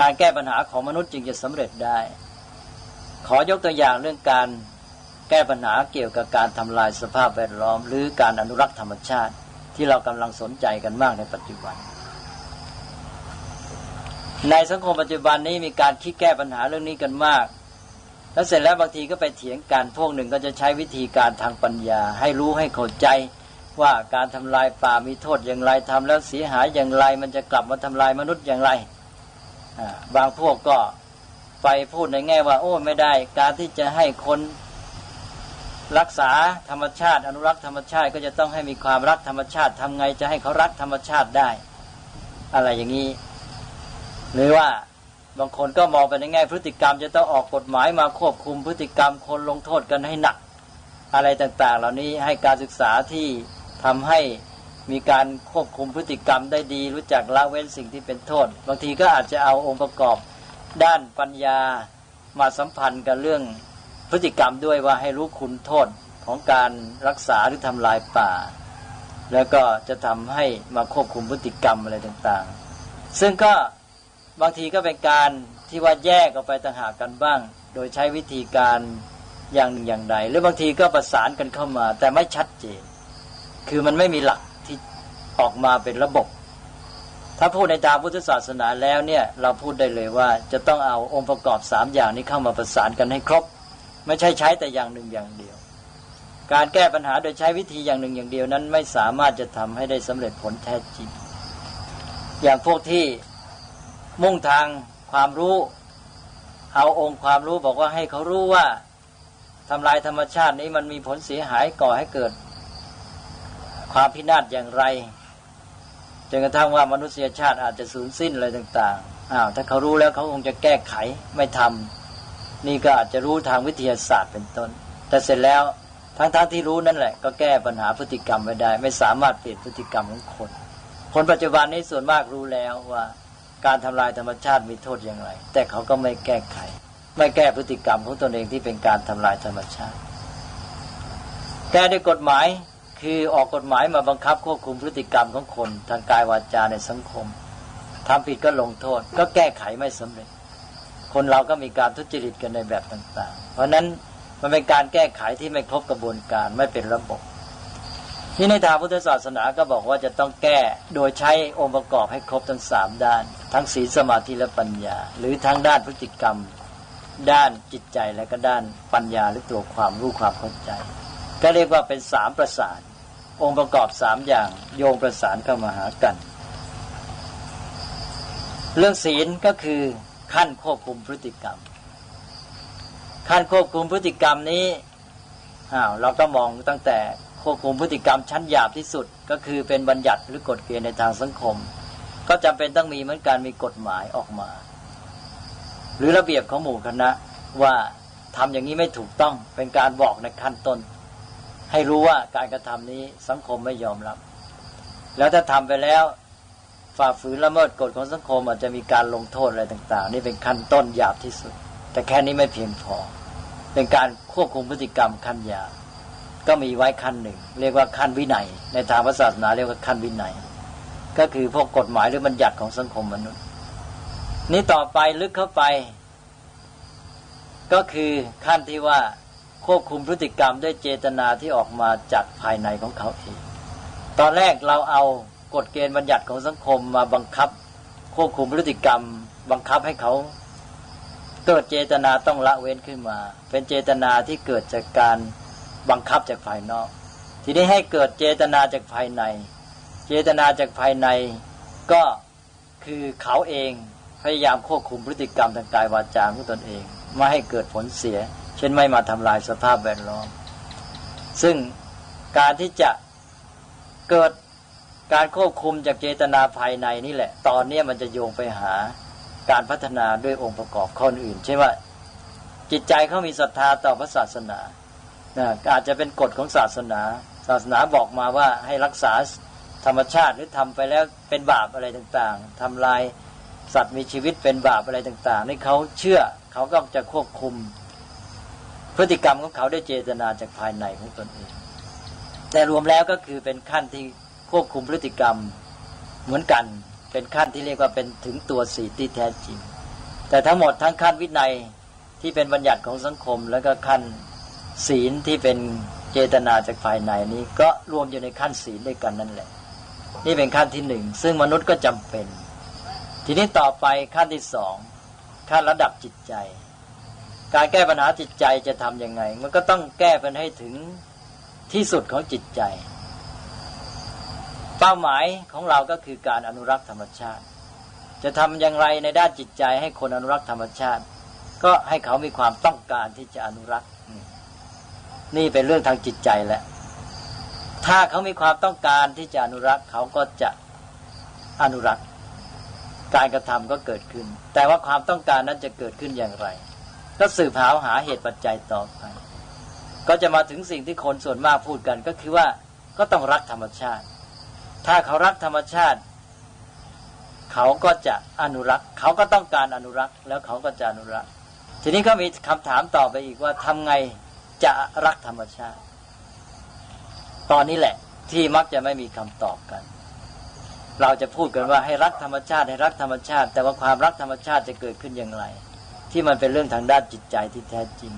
การแก้ปัญหาของมนุษย์จึงจะสำเร็จได้ขอยกตัวอย่างเรื่องการแก้ปัญหาเกี่ยวกับการทำลายสภาพแวดล้อมหรือการอนุรักษ์ธรรมชาติที่เรากำลังสนใจกันมากในปัจจุบันในสังคมปัจจุบันนี้มีการคิดแก้ปัญหาเรื่องนี้กันมากแล้วเสร็จแล้วบางทีก็ไปเถียงกันพวกหนึ่งก็จะใช้วิธีการทางปัญญาให้รู้ให้เข้าใจว่าการทำลายป่ามีโทษอย่างไรทำแล้วเสียหายอย่างไรมันจะกลับมาทำลายมนุษย์อย่างไรบางพวกก็ไปพูดในแง่ว่าโอ้ไม่ได้การที่จะให้คนรักษาธรรมชาติอนุรักษ์ธรรมชาติก็จะต้องให้มีความรักธรรมชาติทำไงจะให้เขารักธรรมชาติได้อะไรอย่างนี้หรือว่าบางคนก็มองไปในแง่พฤติกรรมจะต้องออกกฎหมายมาควบคุมพฤติกรรมคนลงโทษกันให้หนักอะไรต่างๆเหล่านี้ให้การศึกษาที่ทำให้มีการควบคุมพฤติกรรมได้ดีรู้จักละเว้นสิ่งที่เป็นโทษบางทีก็อาจจะเอาองค์ประกอบด้านปัญญามาสัมพันธ์กับเรื่องพฤติกรรมด้วยว่าให้รู้คุณโทษของการรักษาหรือทำลายป่าแล้วก็จะทำให้มาควบคุมพฤติกรรมอะไรต่างๆซึ่งก็บางทีก็เป็นการที่ว่าแยกออกไปต่างหากกันบ้างโดยใช้วิธีการอย่างหนึ่งอย่างใดหรือบางทีก็ประสานกันเข้ามาแต่ไม่ชัดเจนคือมันไม่มีหลักที่ออกมาเป็นระบบถ้าพูดในทางพุทธศาสนาแล้วเนี่ยเราพูดได้เลยว่าจะต้องเอาองค์ประกอบ3อย่างนี้เข้ามาประสานกันให้ครบไม่ใช่ใช้แต่อย่างหนึ่งอย่างเดียวการแก้ปัญหาโดยใช้วิธีอย่างหนึ่งอย่างเดียวนั้นไม่สามารถจะทำให้ได้สำเร็จผลแท้จริงอย่างพวกที่มุ่งทางความรู้เอาองค์ความรู้บอกว่าให้เขารู้ว่าทำลายธรรมชาตินี้มันมีผลเสียหายก่อให้เกิดความพินาศอย่างไรจนกระทั่งว่ามนุษยชาติอาจจะสูญสิ้นอะไรต่าง ถ้าเขารู้แล้วเขาคงจะแก้ไขไม่ทำนี่ก็อาจจะรู้ทางวิทยาศาสตร์เป็นต้นแต่เสร็จแล้วทั้งที่รู้นั่นแหละก็แก้ปัญหาพฤติกรรมไม่ได้ไม่สามารถเปลี่ยนพฤติกรรมของคนปัจจุบันนี้ส่วนมากรู้แล้วว่าการทำลายธรรมชาติมีโทษอย่างไรแต่เขาก็ไม่แก้ไขไม่แก้พฤติกรรมของตนเองที่เป็นการทำลายธรรมชาติแก้ด้วยกฎหมายคือออกกฎหมายมาบังคับควบคุมพฤติกรรมของคนทางกายวาจาในสังคมทำผิดก็ลงโทษก็แก้ไขไม่สำเร็จคนเราก็มีการทุจริตกันในแบบต่างๆเพราะนั้นมันเป็นการแก้ไขที่ไม่ครบกระบวนการไม่เป็นระบบที่ในทางพุทธศาสนาก็บอกว่าจะต้องแก้โดยใช้องค์ประกอบให้ครบทั้ง3ด้านทั้งศีลสมาธิและปัญญาหรือทั้งด้านพฤติกรรมด้านจิตใจและก็ด้านปัญญาหรือตัวความรู้ความเข้าใจก็เรียกว่าเป็น3ประสานองค์ประกอบ3อย่างโยงประสานเข้ามาหากันเรื่องศีลก็คือขั้นควบคุมพฤติกรรมขั้นควบคุมพฤติกรรมนี้เราก็มองตั้งแต่ควบคุมพฤติกรรมชั้นหยาบที่สุดก็คือเป็นบัญญัติหรือกฎเกณฑ์ในทางสังคมก็จำเป็นต้องมีเหมือนกันมีกฎหมายออกมาหรือระเบียบของหมู่คณะว่าทำอย่างนี้ไม่ถูกต้องเป็นการบอกในขั้นต้นให้รู้ว่าการกระทำนี้สังคมไม่ยอมรับแล้วถ้าทำไปแล้วฝ่าฝืนละเมิดกฎของสังคมอาจจะมีการลงโทษอะไรต่างๆนี่เป็นขั้นต้นหยาบที่สุดแต่แค่นี้ไม่เพียงพอเป็นการควบคุมพฤติกรรมขั้นหยาบก็มีไว้ขั้นหนึ่งเรียกว่าขั้นวินัยในทางศาสนาเรียกว่าขั้นวินัยก็คือพวกกฎหมายหรือบัญญัติของสังคมมนุษย์นี้ต่อไปลึกเข้าไปก็คือขั้นที่ว่าควบคุมพฤติกรรมด้วยเจตนาที่ออกมาจากภายในของเขาเองตอนแรกเราเอากฎเกณฑ์บัญญัติของสังคมมาบังคับควบคุมพฤติกรรมบังคับให้เขาเกิดเจตนาต้องละเว้นขึ้นมาเป็นเจตนาที่เกิดจากการบังคับจากภายนอกทีนี้ให้เกิดเจตนาจากภายในเจตนาจากภายในก็คือเขาเองพยายามควบคุมพฤติกรรมทางกายวาจาของตนเองไม่ให้เกิดผลเสียเช่นไม่มาทำลายสภาพแวดล้อมซึ่งการที่จะเกิดการควบคุมจากเจตนาภายในนี่แหละตอนนี้มันจะโยงไปหาการพัฒนาด้วยองค์ประกอบข้ออื่นเช่นว่าจิตใจเขามีศรัทธาต่อพระศาสนาอาจจะเป็นกฎของศาสนาบอกมาว่าให้รักษาธรรมชาติหรือทำไปแล้วเป็นบาปอะไรต่างๆทำลายสัตว์มีชีวิตเป็นบาปอะไรต่างๆนี่เขาเชื่อเขาก็จะควบคุมพฤติกรรมของเขาด้วยเจตนาจากภายในของตนเองแต่รวมแล้วก็คือเป็นขั้นที่ควบคุมพฤติกรรมเหมือนกันเป็นขั้นที่เรียกว่าเป็นถึงตัวศีลที่แท้จริงแต่ทั้งหมดทั้งขั้นวินัยที่เป็นบัญญัติของสังคมแล้วก็ขั้นศีลที่เป็นเจตนาจากภายในนี้ก็รวมอยู่ในขั้นศีลด้วยกันนั่นแหละนี่เป็นขั้นที่1ซึ่งมนุษย์ก็จำเป็นทีนี้ต่อไปขั้นที่2ขั้นระดับจิตใจการแก้ปัญหาจิตใจจะทำยังไงมันก็ต้องแก้ไปให้ถึงที่สุดของจิตใจเป้าหมายของเราก็คือการอนุรักษ์ธรรมชาติจะทำอย่างไรในด้านจิตใจให้คนอนุรักษ์ธรรมชาติก็ให้เขามีความต้องการที่จะอนุรักษ์นี่เป็นเรื่องทางจิตใจแหละถ้าเขามีความต้องการที่จะอนุรักษ์เขาก็จะอนุรักษ์การกระทำก็เกิดขึ้นแต่ว่าความต้องการนั้นจะเกิดขึ้นอย่างไรก็สืบหาเหตุปัจจัยต่อไปก็จะมาถึงสิ่งที่คนส่วนมากพูดกันก็คือว่าก็ต้องรักธรรมชาติถ้าเขารักธรรมชาติเขาก็จะอนุรักษ์เขาก็ต้องการอนุรักษ์แล้วเขาก็จะอนุรักษ์ทีนี้ก็มีคำถามต่อไปอีกว่าทำไงจะรักธรรมชาติตอนนี้แหละที่มักจะไม่มีคำตอบกันเราจะพูดกันว่าให้รักธรรมชาติให้รักธรรมชาติแต่ว่าความรักธรรมชาติจะเกิดขึ้นอย่างไรที่มันเป็นเรื่องทางด้านจิตใจที่แท้จริง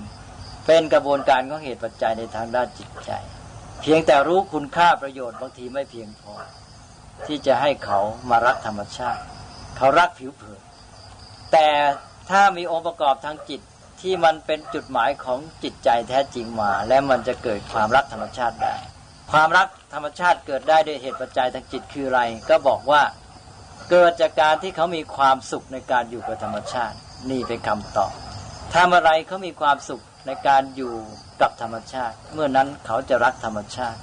เป็นกระบวนการของเหตุปัจจัยในทางด้านจิตใจเพียงแต่รู้คุณค่าประโยชน์บางทีไม่เพียงพอที่จะให้เขามารักธรรมชาติเขารักผิวเผินแต่ถ้ามีองค์ประกอบทางจิตที่มันเป็นจุดหมายของจิตใจแท้จริงมาและมันจะเกิดความรักธรรมชาติได้ความรักธรรมชาติเกิดได้ด้วยเหตุปัจจัยทางจิตคืออะไรก็บอกว่าเกิดจากการที่เขามีความสุขในการอยู่กับธรรมชาตินี่เป็นคำตอบถ้าเมื่อไรเขามีความสุขในการอยู่กับธรรมชาติเมื่อนั้นเขาจะรักธรรมชาติ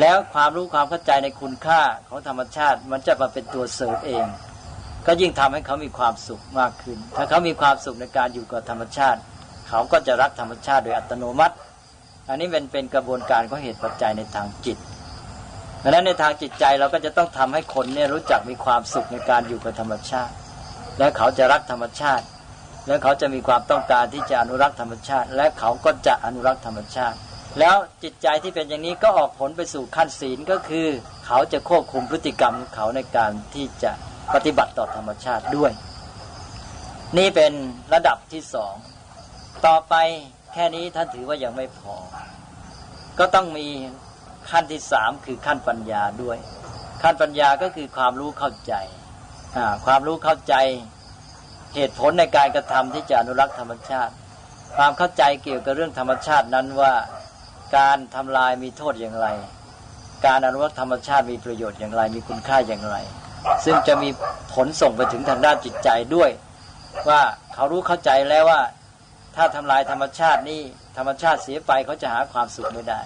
แล้วความรู้ความเข้าใจในคุณค่าของธรรมชาติมันจะมาเป็นตัวเสริมเอง ก็ยิ่งทำให้เขามีความสุขมากขึ้นถ้าเขามีความสุขในการอยู่กับธรรมชาติเขาก็จะรักธรรมชาติโดยอัตโนมัติอันนี้เป็นกระบวนการของเหตุปัจจัยในทางจิตดังนั้นในทางจิตใจเราก็จะต้องทำให้คนเนี่ยรู้จักมีความสุขในการอยู่กับธรรมชาติและเขาจะรักธรรมชาติและเขาจะมีความต้องการที่จะอนุรักษ์ธรรมชาติและเขาก็จะอนุรักษ์ธรรมชาติแล้วจิตใจที่เป็นอย่างนี้ก็ออกผลไปสู่ขั้นศีลก็คือเขาจะควบคุมพฤติกรรมเขาในการที่จะปฏิบัติต่อธรรมชาติด้วยนี่เป็นระดับที่สองต่อไปแค่นี้ท่านถือว่ายังไม่พอก็ต้องมีขั้นที่สามคือขั้นปัญญาด้วยขั้นปัญญาก็คือความรู้เข้าใจความรู้เข้าใจเหตุผลในการกระทำที่จะอนุรักษ์ธรรมชาติความเข้าใจเกี่ยวกับเรื่องธรรมชาตินั้นว่าการทำลายมีโทษอย่างไรการอนุรักษ์ธรรมชาติมีประโยชน์อย่างไรมีคุณค่าอย่างไรซึ่งจะมีผลส่งไปถึงทางด้านจิตใจด้วยว่าเขารู้เข้าใจแล้วว่าถ้าทำลายธรรมชาตินี่ธรรมชาติเสียไปเขาจะหาความสุขไม่ได้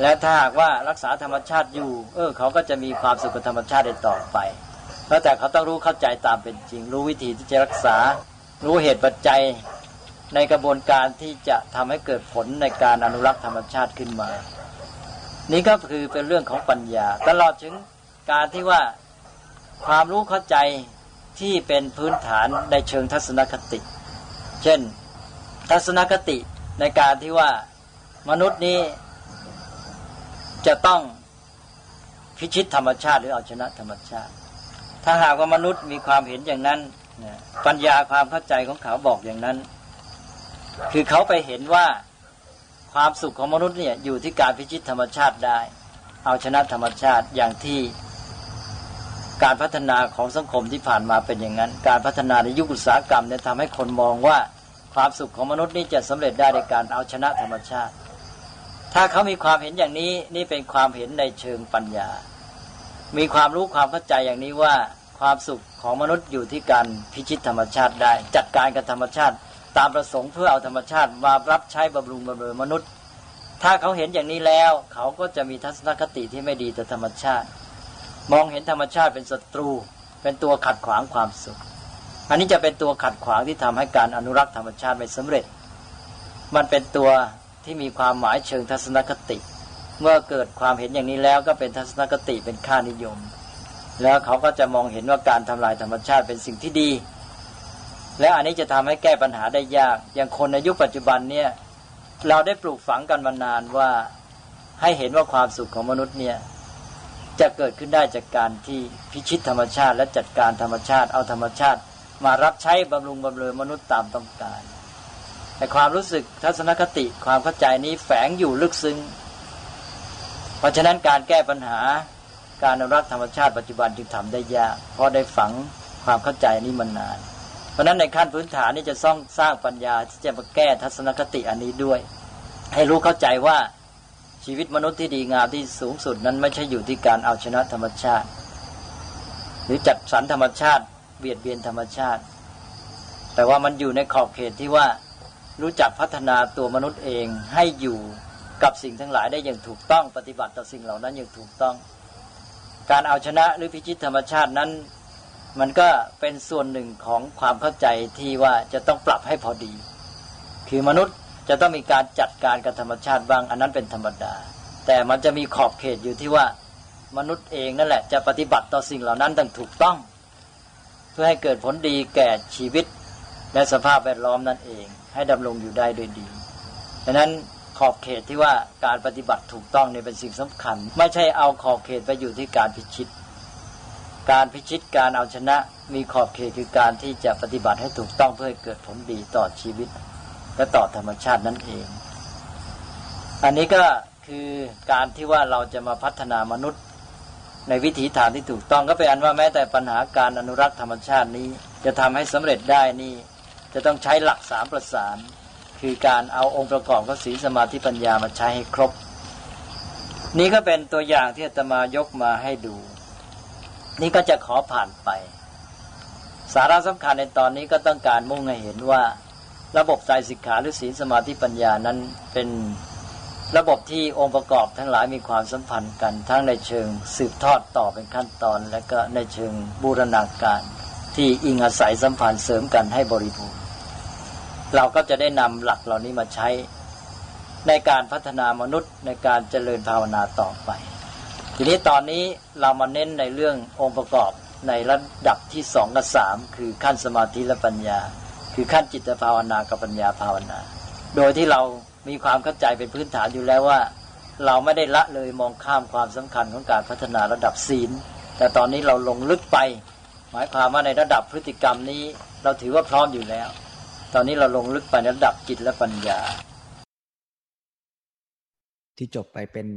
และถ้าหากว่ารักษาธรรมชาติอยู่เขาก็จะมีความสุขกับธรรมชาติได้ต่อไปแล้วแต่เขาต้องรู้เข้าใจตามเป็นจริงรู้วิธีที่จะรักษารู้เหตุปัจจัยในกระบวนการที่จะทำให้เกิดผลในการอนุรักษ์ธรรมชาติขึ้นมานี่ก็คือเป็นเรื่องของปัญญาตลอดถึงการที่ว่าความรู้เข้าใจที่เป็นพื้นฐานในเชิงทัศนคติเช่นทัศนคติในการที่ว่ามนุษย์นี้จะต้องพิชิตธรรมชาติหรือเอาชนะธรรมชาติถ้าหากว่ามนุษย์มีความเห็นอย่างนั้นปัญญาความเข้าใจของเขาบอกอย่างนั้นคือเขาไปเห็นว่าความสุขของมนุษย์เนี่ยอยู่ที่การพิชิตธรรมชาติได้เอาชนะธรรมชาติอย่างที่การพัฒนาของสังคมที่ผ่านมาเป็นอย่างนั้นการพัฒนาในยุคอุตสาหกรรมเนี่ยทำให้คนมองว่าความสุขของมนุษย์นี่จะสำเร็จได้ในการเอาชนะธรรมชาติถ้าเขามีความเห็นอย่างนี้นี่เป็นความเห็นในเชิงปัญญามีความรู้ความเข้าใจอย่างนี้ว่าความสุขของมนุษย์อยู่ที่การพิชิตธรรมชาติได้จัดการกับธรรมชาติตามประสงค์เพื่อเอาธรรมชาติมารับใช้บำรุงบำเรอมนุษย์ถ้าเขาเห็นอย่างนี้แล้วเขาก็จะมีทัศนคติที่ไม่ดีต่อธรรมชาติมองเห็นธรรมชาติเป็นศัตรูเป็นตัวขัดขวางความสุขอันนี้จะเป็นตัวขัดขวางที่ทำให้การอนุรักษ์ธรรมชาติไม่สำเร็จมันเป็นตัวที่มีความหมายเชิงทัศนคติเมื่อเกิดความเห็นอย่างนี้แล้วก็เป็นทัศนคติเป็นค่านิยมแล้วเขาก็จะมองเห็นว่าการทำลายธรรมชาติเป็นสิ่งที่ดีและอันนี้จะทำให้แก้ปัญหาได้ยากอย่างคนในยุคปัจจุบันเนี่ยเราได้ปลูกฝังกันมานานว่าให้เห็นว่าความสุขของมนุษย์เนี่ยจะเกิดขึ้นได้จากการที่พิชิตธรรมชาติและจัดการธรรมชาติเอาธรรมชาติมารับใช้บำรุงบำเรอมนุษย์ตามต้องการแต่ความรู้สึกทัศนคติความเข้าใจนี้แฝงอยู่ลึกซึ้งเพราะฉะนั้นการแก้ปัญหาการอนุรักษ์ธรรมชาติปัจจุบันจึงทำได้ยากเพราะได้ฝังความเข้าใจนี้มานานเพราะนั้นในขั้นพื้นฐานนี่จะต้องสร้างปัญญาที่จะมาแก้ทัศนคติอันนี้ด้วยให้รู้เข้าใจว่าชีวิตมนุษย์ที่ดีงามที่สูงสุดนั้นไม่ใช่อยู่ที่การเอาชนะธรรมชาติหรือจัดสรรธรรมชาติเบียดเบียนธรรมชาติแต่ว่ามันอยู่ในขอบเขตที่ว่ารู้จักพัฒนาตัวมนุษย์เองให้อยู่กับสิ่งทั้งหลายได้อย่างถูกต้องปฏิบัติต่อสิ่งเหล่านั้นอย่างถูกต้องการเอาชนะหรือพิชิตธรรมชาตินั้นมันก็เป็นส่วนหนึ่งของความเข้าใจที่ว่าจะต้องปรับให้พอดีคือมนุษย์จะต้องมีการจัดการกับธรรมชาติบ้างอันนั้นเป็นธรรมดาแต่มันจะมีขอบเขตอยู่ที่ว่ามนุษย์เองนั่นแหละจะปฏิบัติต่อสิ่งเหล่านั้นอย่างถูกต้องเพื่อให้เกิดผลดีแก่ชีวิตและสภาพแวดล้อมนั่นเองให้ดำรงอยู่ได้ด้วยดีดังนั้นขอบเขตที่ว่าการปฏิบัติถูกต้องเนี่ยเป็นสิ่งสำคัญไม่ใช่เอาขอบเขตไปอยู่ที่การพิชิตการพิชิตการเอาชนะมีขอบเขตคือการที่จะปฏิบัติให้ถูกต้องเพื่อให้เกิดผลดีต่อชีวิตและต่อธรรมชาตินั่นเองอันนี้ก็คือการที่ว่าเราจะมาพัฒนามนุษย์ในวิถีทางที่ถูกต้องก็เป็นอันว่าแม้แต่ปัญหาการอนุรักษ์ธรรมชาตินี้จะทำให้สำเร็จได้นี่จะต้องใช้หลักสามประสานคือการเอาองค์ประกอบของศีลสมาธิปัญญามาใช้ให้ครบนี้ก็เป็นตัวอย่างที่อาตมายกมาให้ดูนี่ก็จะขอผ่านไปสาระสำคัญในตอนนี้ก็ต้องการมุ่งให้เห็นว่าระบบไตรสิกขาหรือศีลสมาธิปัญญานั้นเป็นระบบที่องค์ประกอบทั้งหลายมีความสัมพันธ์กันทั้งในเชิงสืบทอดต่อเป็นขั้นตอนและก็ในเชิงบูรณาการ ที่อิงอาศัยสัมพันธ์เสริมกันให้บริบูรณ์เราก็จะได้นำหลักเหล่านี้มาใช้ในการพัฒนามนุษย์ในการเจริญภาวนาต่อไปทีนี้ตอนนี้เรามาเน้นในเรื่ององค์ประกอบในระดับที่2กับ3คือขั้นสมาธิและปัญญาคือขั้นจิตภาวนากับปัญญาภาวนาโดยที่เรามีความเข้าใจเป็นพื้นฐานอยู่แล้วว่าเราไม่ได้ละเลยมองข้ามความสำคัญของการพัฒนาระดับศีลแต่ตอนนี้เราลงลึกไปหมายความว่าในระดับพฤติกรรมนี้เราถือว่าพร้อมอยู่แล้วตอนนี้เราลงลึกไปในระดับจิตและปัญญาที่จบไปเป็น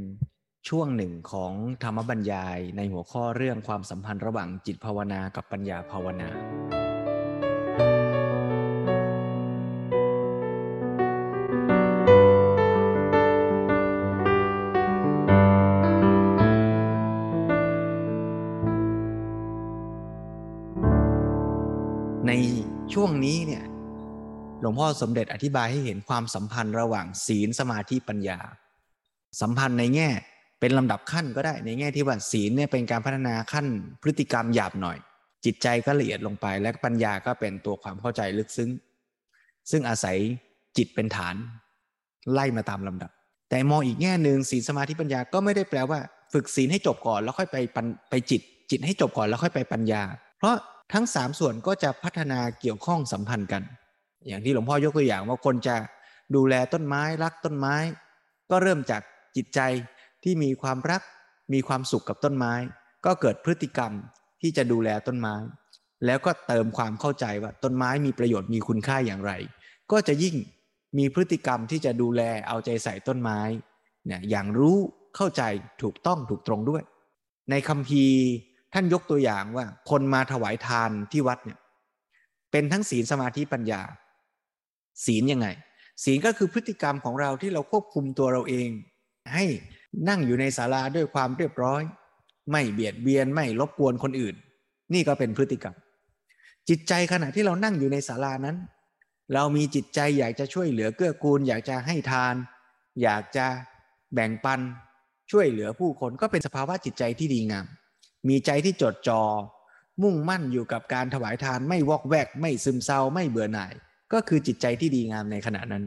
ช่วงหนึ่งของธรรมบรรยายในหัวข้อเรื่องความสัมพันธ์ระหว่างจิตภาวนากับปัญญาภาวนาในช่วงนี้เนี่ยหลวงพ่อสมเด็จอธิบายให้เห็นความสัมพันธ์ระหว่างศีลสมาธิปัญญาสัมพันธ์ในแง่เป็นลำดับขั้นก็ได้ในแง่ที่ว่าศีลเนี่ยเป็นการพัฒนาขั้นพฤติกรรมหยาบหน่อยจิตใจก็ละเอียดลงไปและปัญญาก็เป็นตัวความเข้าใจลึกซึ้งซึ่งอาศัยจิตเป็นฐานไล่มาตามลำดับแต่มองอีกแง่นึงศีลสมาธิปัญญาก็ไม่ได้แปลว่าฝึกศีลให้จบก่อนแล้วค่อยไปจิตให้จบก่อนแล้วค่อยไปปัญญาเพราะทั้ง3ส่วนก็จะพัฒนาเกี่ยวข้องสัมพันธ์กันอย่างที่หลวงพ่อยกตัวอย่างว่าคนจะดูแลต้นไม้รักต้นไม้ก็เริ่มจากจิตใจที่มีความรักมีความสุขกับต้นไม้ก็เกิดพฤติกรรมที่จะดูแลต้นไม้แล้วก็เติมความเข้าใจว่าต้นไม้มีประโยชน์มีคุณค่าอย่างไรก็จะยิ่งมีพฤติกรรมที่จะดูแลเอาใจใส่ต้นไม้เนี่ยอย่างรู้เข้าใจถูกต้องถูกตรงด้วยในคัมภีร์ท่านยกตัวอย่างว่าคนมาถวายทานที่วัดเนี่ยเป็นทั้งศีลสมาธิปัญญาศีลยังไงศีลก็คือพฤติกรรมของเราที่เราควบคุมตัวเราเองให้นั่งอยู่ในศาลาด้วยความเรียบร้อยไม่เบียดเบียนไม่รบกวนคนอื่นนี่ก็เป็นพฤติกรรมจิตใจขณะที่เรานั่งอยู่ในศาลานั้นเรามีจิตใจอยากจะช่วยเหลือเกื้อกูลอยากจะให้ทานอยากจะแบ่งปันช่วยเหลือผู้คนก็เป็นสภาวะจิตใจที่ดีงามมีใจที่จดจ่อมุ่งมั่นอยู่กับการถวายทานไม่วอกแวกไม่ซึมเศร้าไม่เบื่อหน่ายก็คือจิตใจที่ดีงามในขณะนั้น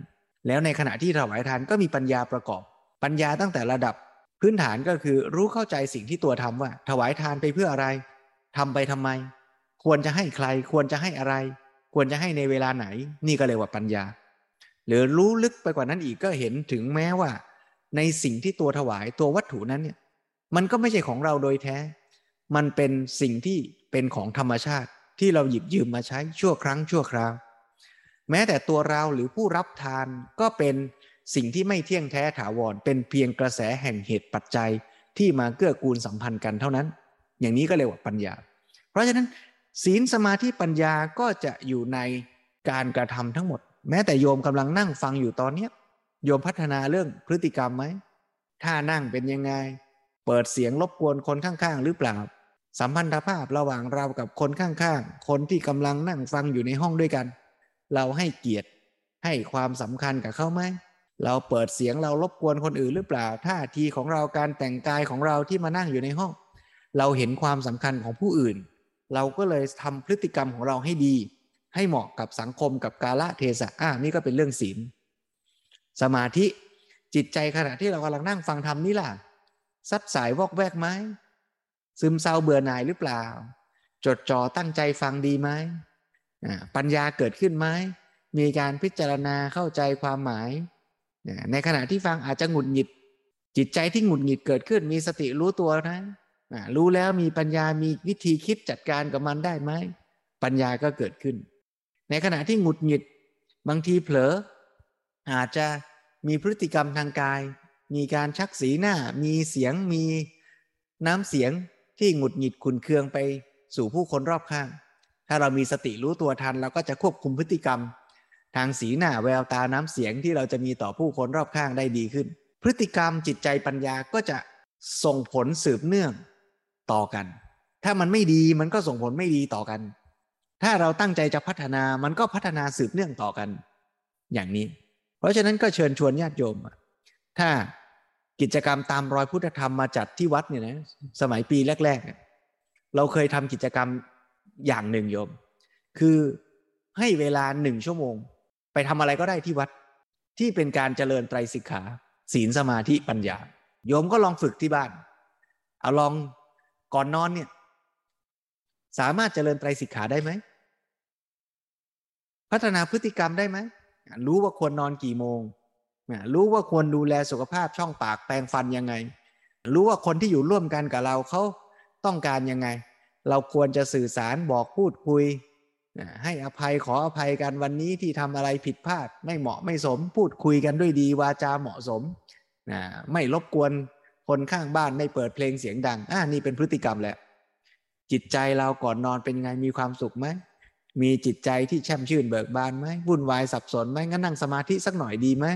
แล้วในขณะที่ถวายทานก็มีปัญญาประกอบปัญญาตั้งแต่ระดับพื้นฐานก็คือรู้เข้าใจสิ่งที่ตัวทำว่าถวายทานไปเพื่ออะไรทำไปทำไมควรจะให้ใครควรจะให้อะไรควรจะให้ในเวลาไหนนี่ก็เรียกว่าปัญญาหรือรู้ลึกไปกว่านั้นอีกก็เห็นถึงแม้ว่าในสิ่งที่ตัวถวายตัววัตถุนั้นเนี่ยมันก็ไม่ใช่ของเราโดยแท้มันเป็นสิ่งที่เป็นของธรรมชาติที่เราหยิบยืมมาใช้ชั่วครั้งชั่วคราวแม้แต่ตัวเราหรือผู้รับทานก็เป็นสิ่งที่ไม่เที่ยงแท้ถาวรเป็นเพียงกระแสแห่งเหตุปัจจัยที่มาเกื้อกูลสัมพันธ์กันเท่านั้นอย่างนี้ก็เรียกว่าปัญญาเพราะฉะนั้นศีลสมาธิปัญญาก็จะอยู่ในการกระทำทั้งหมดแม้แต่โยมกำลังนั่งฟังอยู่ตอนนี้โยมพัฒนาเรื่องพฤติกรรมไหมท่านั่งเป็นยังไงเปิดเสียงรบกวนคนข้างๆหรือเปล่าสัมพันธภาพระหว่างเรากับคนข้างๆคนที่กำลังนั่งฟังอยู่ในห้องด้วยกันเราให้เกียรติให้ความสำคัญกับเขาไหมเราเปิดเสียงเรารบกวนคนอื่นหรือเปล่าท่าทีของเราการแต่งกายของเราที่มานั่งอยู่ในห้องเราเห็นความสำคัญของผู้อื่นเราก็เลยทำพฤติกรรมของเราให้ดีให้เหมาะกับสังคมกับกาลเทศะนี่ก็เป็นเรื่องศีลสมาธิจิตใจขณะที่เรากำลังนั่งฟังธรรมนี่ล่ะซัดสายวอกแวกไหมซึมเศร้าเบื่อหน่ายหรือเปล่าจดจ่อตั้งใจฟังดีไหมปัญญาเกิดขึ้นไหมมีการพิจารณาเข้าใจความหมายในขณะที่ฟังอาจจะหงุดหงิดจิตใจที่หงุดหงิดเกิดขึ้นมีสติรู้ตัวนะรู้แล้วมีปัญญามีวิธีคิดจัดการกับมันได้ไหมปัญญาก็เกิดขึ้นในขณะที่หงุดหงิดบางทีเผลออาจจะมีพฤติกรรมทางกายมีการชักสีหน้ามีเสียงมีน้ำเสียงที่หงุดหงิดขุ่นเคืองไปสู่ผู้คนรอบข้างถ้าเรามีสติรู้ตัวทันเราก็จะควบคุมพฤติกรรมทางสีหน้าแววตาน้ำเสียงที่เราจะมีต่อผู้คนรอบข้างได้ดีขึ้นพฤติกรรมจิตใจปัญญาก็จะส่งผลสืบเนื่องต่อกันถ้ามันไม่ดีมันก็ส่งผลไม่ดีต่อกันถ้าเราตั้งใจจะพัฒนามันก็พัฒนาสืบเนื่องต่อกันอย่างนี้เพราะฉะนั้นก็เชิญชวนญาติโยมถ้ากิจกรรมตามรอยพุทธธรรมมาจัดที่วัดเนี่ยนะสมัยปีแรกๆเราเคยทำกิจกรรม อย่างหนึ่งโยมคือให้เวลา1ชั่วโมงไปทำอะไรก็ได้ที่วัดที่เป็นการเจริญไตรสิกขาศีลสมาธิปัญญาโยมก็ลองฝึกที่บ้านเอาลองก่อนนอนเนี่ยสามารถเจริญไตรสิกขาได้ไหมพัฒนาพฤติกรรมได้ไหมรู้ว่าควรนอนกี่โมงรู้ว่าควรดูแลสุขภาพช่องปากแปรงฟันยังไงรู้ว่าคนที่อยู่ร่วมกันกับเราเขาต้องการยังไงเราควรจะสื่อสารบอกพูดคุยให้อภัยขออภัยกันวันนี้ที่ทำอะไรผิดพลาดไม่เหมาะไม่สมพูดคุยกันด้วยดีวาจาเหมาะสมไม่รบกวนคนข้างบ้านไม่เปิดเพลงเสียงดังนี่เป็นพฤติกรรมแหละจิตใจเราก่อนนอนเป็นไงมีความสุขไหมมีจิตใจที่แช่มชื่นเบิกบานไหมวุ่นวายสับสนไหมงั้นนั่งสมาธิสักหน่อยดีไหม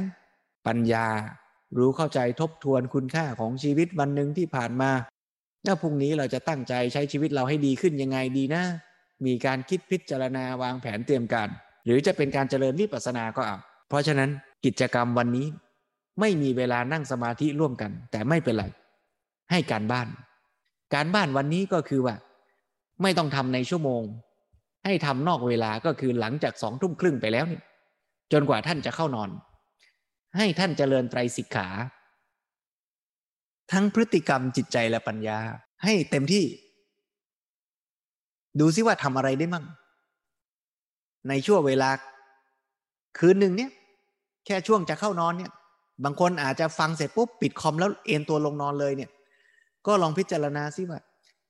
ปัญญารู้เข้าใจทบทวนคุณค่าของชีวิตวันหนึ่งที่ผ่านมาแล้วพรุ่งนี้เราจะตั้งใจใช้ชีวิตเราให้ดีขึ้นยังไงดีนะมีการคิดพิจารณาวางแผนเตรียมการหรือจะเป็นการเจริญวิปัสสนาก็เอาเพราะฉะนั้นกิจกรรมวันนี้ไม่มีเวลานั่งสมาธิร่วมกันแต่ไม่เป็นไรให้การบ้านการบ้านวันนี้ก็คือว่าไม่ต้องทำในชั่วโมงให้ทำนอกเวลาก็คือหลังจาก20:30ไปแล้วนี่จนกว่าท่านจะเข้านอนให้ท่านเจริญไตรสิกขาทั้งพฤติกรรมจิตใจและปัญญาให้เต็มที่ดูซิว่าทำอะไรได้มั่งในช่วงเวลาคืนหนึ่งเนี่ยแค่ช่วงจะเข้านอนเนี่ยบางคนอาจจะฟังเสร็จปุ๊บปิดคอมแล้วเอนตัวลงนอนเลยเนี่ยก็ลองพิจารณาซิว่า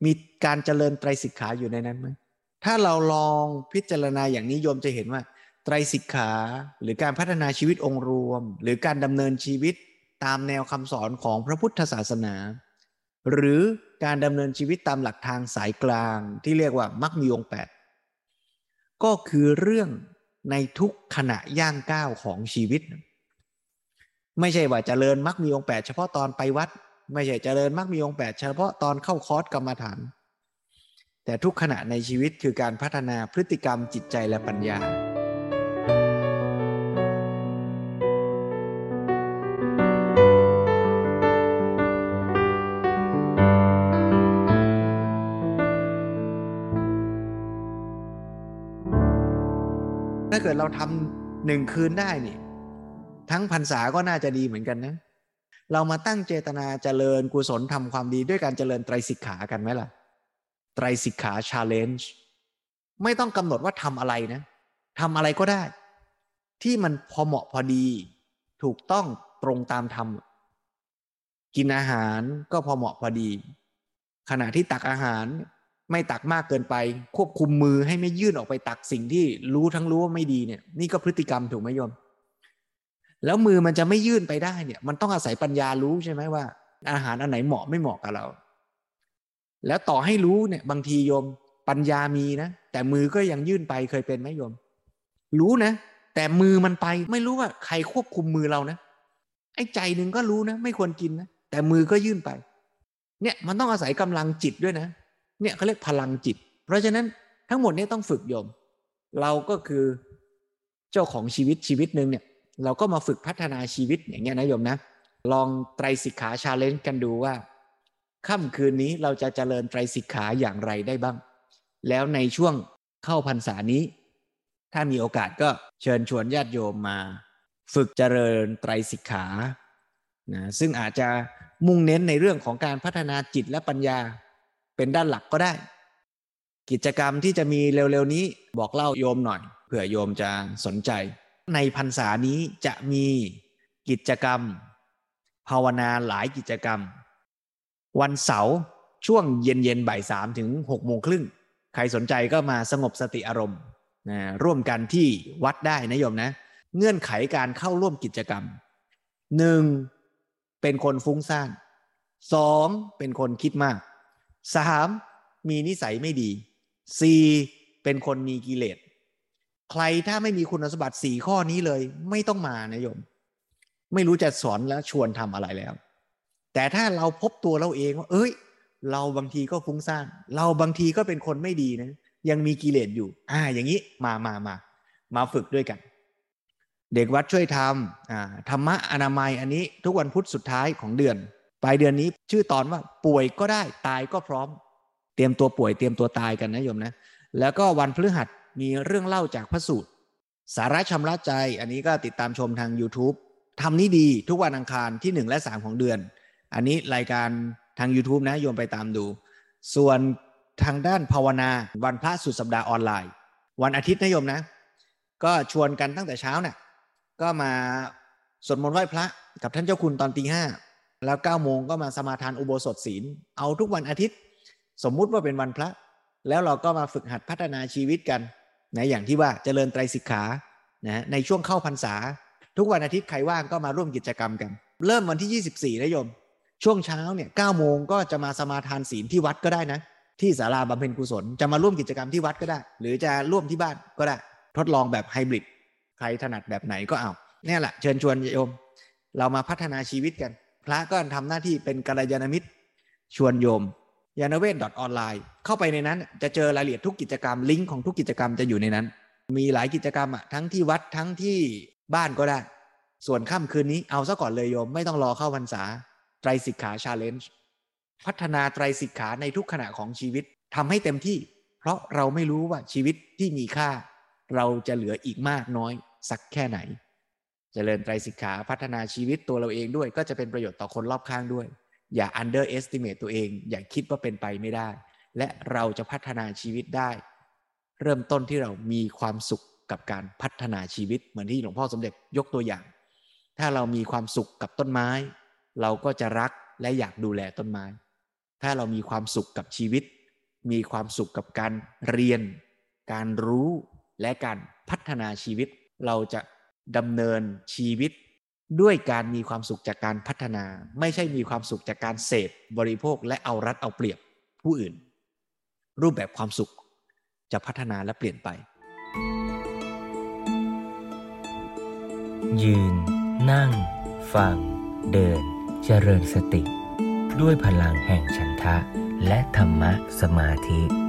มีการเจริญไตรสิกขาอยู่ในนั้นไหมถ้าเราลองพิจารณาอย่างนี้โยมจะเห็นว่าไตรสิกขาหรือการพัฒนาชีวิตองค์รวมหรือการดำเนินชีวิตตามแนวคำสอนของพระพุทธศาสนาหรือการดำเนินชีวิตตามหลักทางสายกลางที่เรียกว่ามรรคมีองค์ 8ก็คือเรื่องในทุกขณะย่างก้าวของชีวิตไม่ใช่ว่าเจริญมรรคมีองค์ 8เฉพาะตอนไปวัดไม่ใช่เจริญมรรคมีองค์ 8เฉพาะตอนเข้าคอร์สกรรมฐานแต่ทุกขณะในชีวิตคือการพัฒนาพฤติกรรมจิตใจและปัญญาถ้าเกิดเราทำ1คืนได้นี่ทั้งพรรษาก็น่าจะดีเหมือนกันนะเรามาตั้งเจตนาเจริญกุศลทำความดีด้วยการเจริญไตรสิกขากันไหมล่ะไตรสิกขา challenge ไม่ต้องกำหนดว่าทำอะไรนะทำอะไรก็ได้ที่มันพอเหมาะพอดีถูกต้องตรงตามธรรมกินอาหารก็พอเหมาะพอดีขณะที่ตักอาหารไม่ตักมากเกินไปควบคุมมือให้ไม่ยื่นออกไปตักสิ่งที่รู้ทั้งรู้ว่าไม่ดีเนี่ยนี่ก็พฤติกรรมถูกไหมโยมแล้วมือมันจะไม่ยื่นไปได้เนี่ยมันต้องอาศัยปัญญารู้ใช่ไหมว่าอาหารอันไหนเหมาะไม่เหมาะกับเราแล้วต่อให้รู้เนี่ยบางทีโยมปัญญามีนะแต่มือก็ยังยื่นไปเคยเป็นไหมโยมรู้นะแต่มือมันไปไม่รู้ว่าใครควบคุมมือเรานะไอ้ใจหนึ่งก็รู้นะไม่ควรกินนะแต่มือก็ยื่นไปเนี่ยมันต้องอาศัยกำลังจิตด้วยนะเนี่ยเขาเรียกพลังจิตเพราะฉะนั้นทั้งหมดนี้ต้องฝึกโยมเราก็คือเจ้าของชีวิตนึงเนี่ยเราก็มาฝึกพัฒนาชีวิตอย่างเงี้ยนะโยมนะลองไตรสิกขาชาเลนจ์กันดูว่าค่ำคืนนี้เราจะเจริญไตรสิกขาอย่างไรได้บ้างแล้วในช่วงเข้าพรรษานี้ถ้ามีโอกาสก็เชิญชวนญาติโยมมาฝึกเจริญไตรสิกขานะซึ่งอาจจะมุ่งเน้นในเรื่องของการพัฒนาจิตและปัญญาเป็นด้านหลักก็ได้กิจกรรมที่จะมีเร็วๆนี้บอกเล่าโยมหน่อยเผื่อโยมจะสนใจในพรรษานี้จะมีกิจกรรมภาวนาหลายกิจกรรมวันเสาร์ช่วงเย็นๆ 15:00 น. ถึง 18:30 น. ใครสนใจก็มาสงบสติอารมณ์ร่วมกันที่วัดได้นะโยมนะเงื่อนไขการเข้าร่วมกิจกรรม 1. เป็นคนฟุ้งซ่าน 2. เป็นคนคิดมาก 3. มีนิสัยไม่ดี 4. เป็นคนมีกิเลสใครถ้าไม่มีคุณสมบัติ4ข้อนี้เลยไม่ต้องมานะโยมไม่รู้จะสอนแล้วชวนทำอะไรแล้วแต่ถ้าเราพบตัวเราเองว่าเอ้ยเราบางทีก็ฟุ้งซ่านเราบางทีก็เป็นคนไม่ดีนะยังมีกิเลสอยู่อย่างนี้มาฝึกด้วยกันเด็กวัดช่วยทำธรรมะอนามัยอันนี้ทุกวันพุธสุดท้ายของเดือนปลายเดือนนี้ชื่อตอนว่าป่วยก็ได้ตายก็พร้อมเตรียมตัวป่วยเตรียมตัวตายกันนะโยมนะ แล้วก็วันพฤหัสมีเรื่องเล่าจากพระสูตรสาระชำระใจอันนี้ก็ติดตามชมทาง YouTube ทำนี้ดีทุกวันอังคารที่1และ3ของเดือนอันนี้รายการทาง YouTube นะโยมไปตามดูส่วนทางด้านภาวนาวันพระสุดสัปดาห์ออนไลน์วันอาทิตย์นะโยมนะก็ชวนกันตั้งแต่เช้าน่ะก็มาสวดมนต์ไหว้พระกับท่านเจ้าคุณตอนตีห้าแล้ว9โมงก็มาสมาทานอุโบสถศีลเอาทุกวันอาทิตย์สมมุติว่าเป็นวันพระแล้วเราก็มาฝึกหัดพัฒนาชีวิตกันนะอย่างที่ว่าเจริญไตรสิกขานะในช่วงเข้าพรรษาทุกวันอาทิตย์ใครว่างก็มาร่วมกิจกรรมกันเริ่มวันที่24นะโยมช่วงเช้าเนี่ย9โมงก็จะมาสมาทานศีลที่วัดก็ได้นะที่ศาลาบำเพ็ญกุศลจะมาร่วมกิจกรรมที่วัดก็ได้หรือจะร่วมที่บ้านก็ได้ทดลองแบบไฮบริดใครถนัดแบบไหนก็เอาเนี่ยแหละเชิญชวนโยมเรามาพัฒนาชีวิตกันพระก็ทำหน้าที่เป็นกัลยาณมิตรชวนโยมยานเวท .online เข้าไปในนั้นจะเจอรายละเอียดทุกกิจกรรมลิงก์ของทุกกิจกรรมจะอยู่ในนั้นมีหลายกิจกรรมอ่ะทั้งที่วัดทั้งที่บ้านก็ได้ส่วนค่ำคืนนี้เอาซะก่อนเลยโยมไม่ต้องรอเข้าพรรษาไตรสิกขา Challenge พัฒนาไตรสิกขาในทุกขณะของชีวิตทำให้เต็มที่เพราะเราไม่รู้ว่าชีวิตที่มีค่าเราจะเหลืออีกมากน้อยสักแค่ไหนเจริญไตรสิกขาพัฒนาชีวิตตัวเราเองด้วยก็จะเป็นประโยชน์ต่อคนรอบข้างด้วยอย่า underestimate ตัวเองอย่าคิดว่าเป็นไปไม่ได้และเราจะพัฒนาชีวิตได้เริ่มต้นที่เรามีความสุขกับการพัฒนาชีวิตเหมือนที่หลวงพ่อสมเด็จยกตัวอย่างถ้าเรามีความสุขกับต้นไม้เราก็จะรักและอยากดูแลต้นไม้ถ้าเรามีความสุขกับชีวิตมีความสุขกับการเรียนการรู้และการพัฒนาชีวิตเราจะดำเนินชีวิตด้วยการมีความสุขจากการพัฒนาไม่ใช่มีความสุขจากการเสพบริโภคและเอารัดเอาเปรียบผู้อื่นรูปแบบความสุขจะพัฒนาและเปลี่ยนไปยืนนั่งฟังเดินเจริญสติด้วยพลังแห่งฉันทะและธรรมะสมาธิ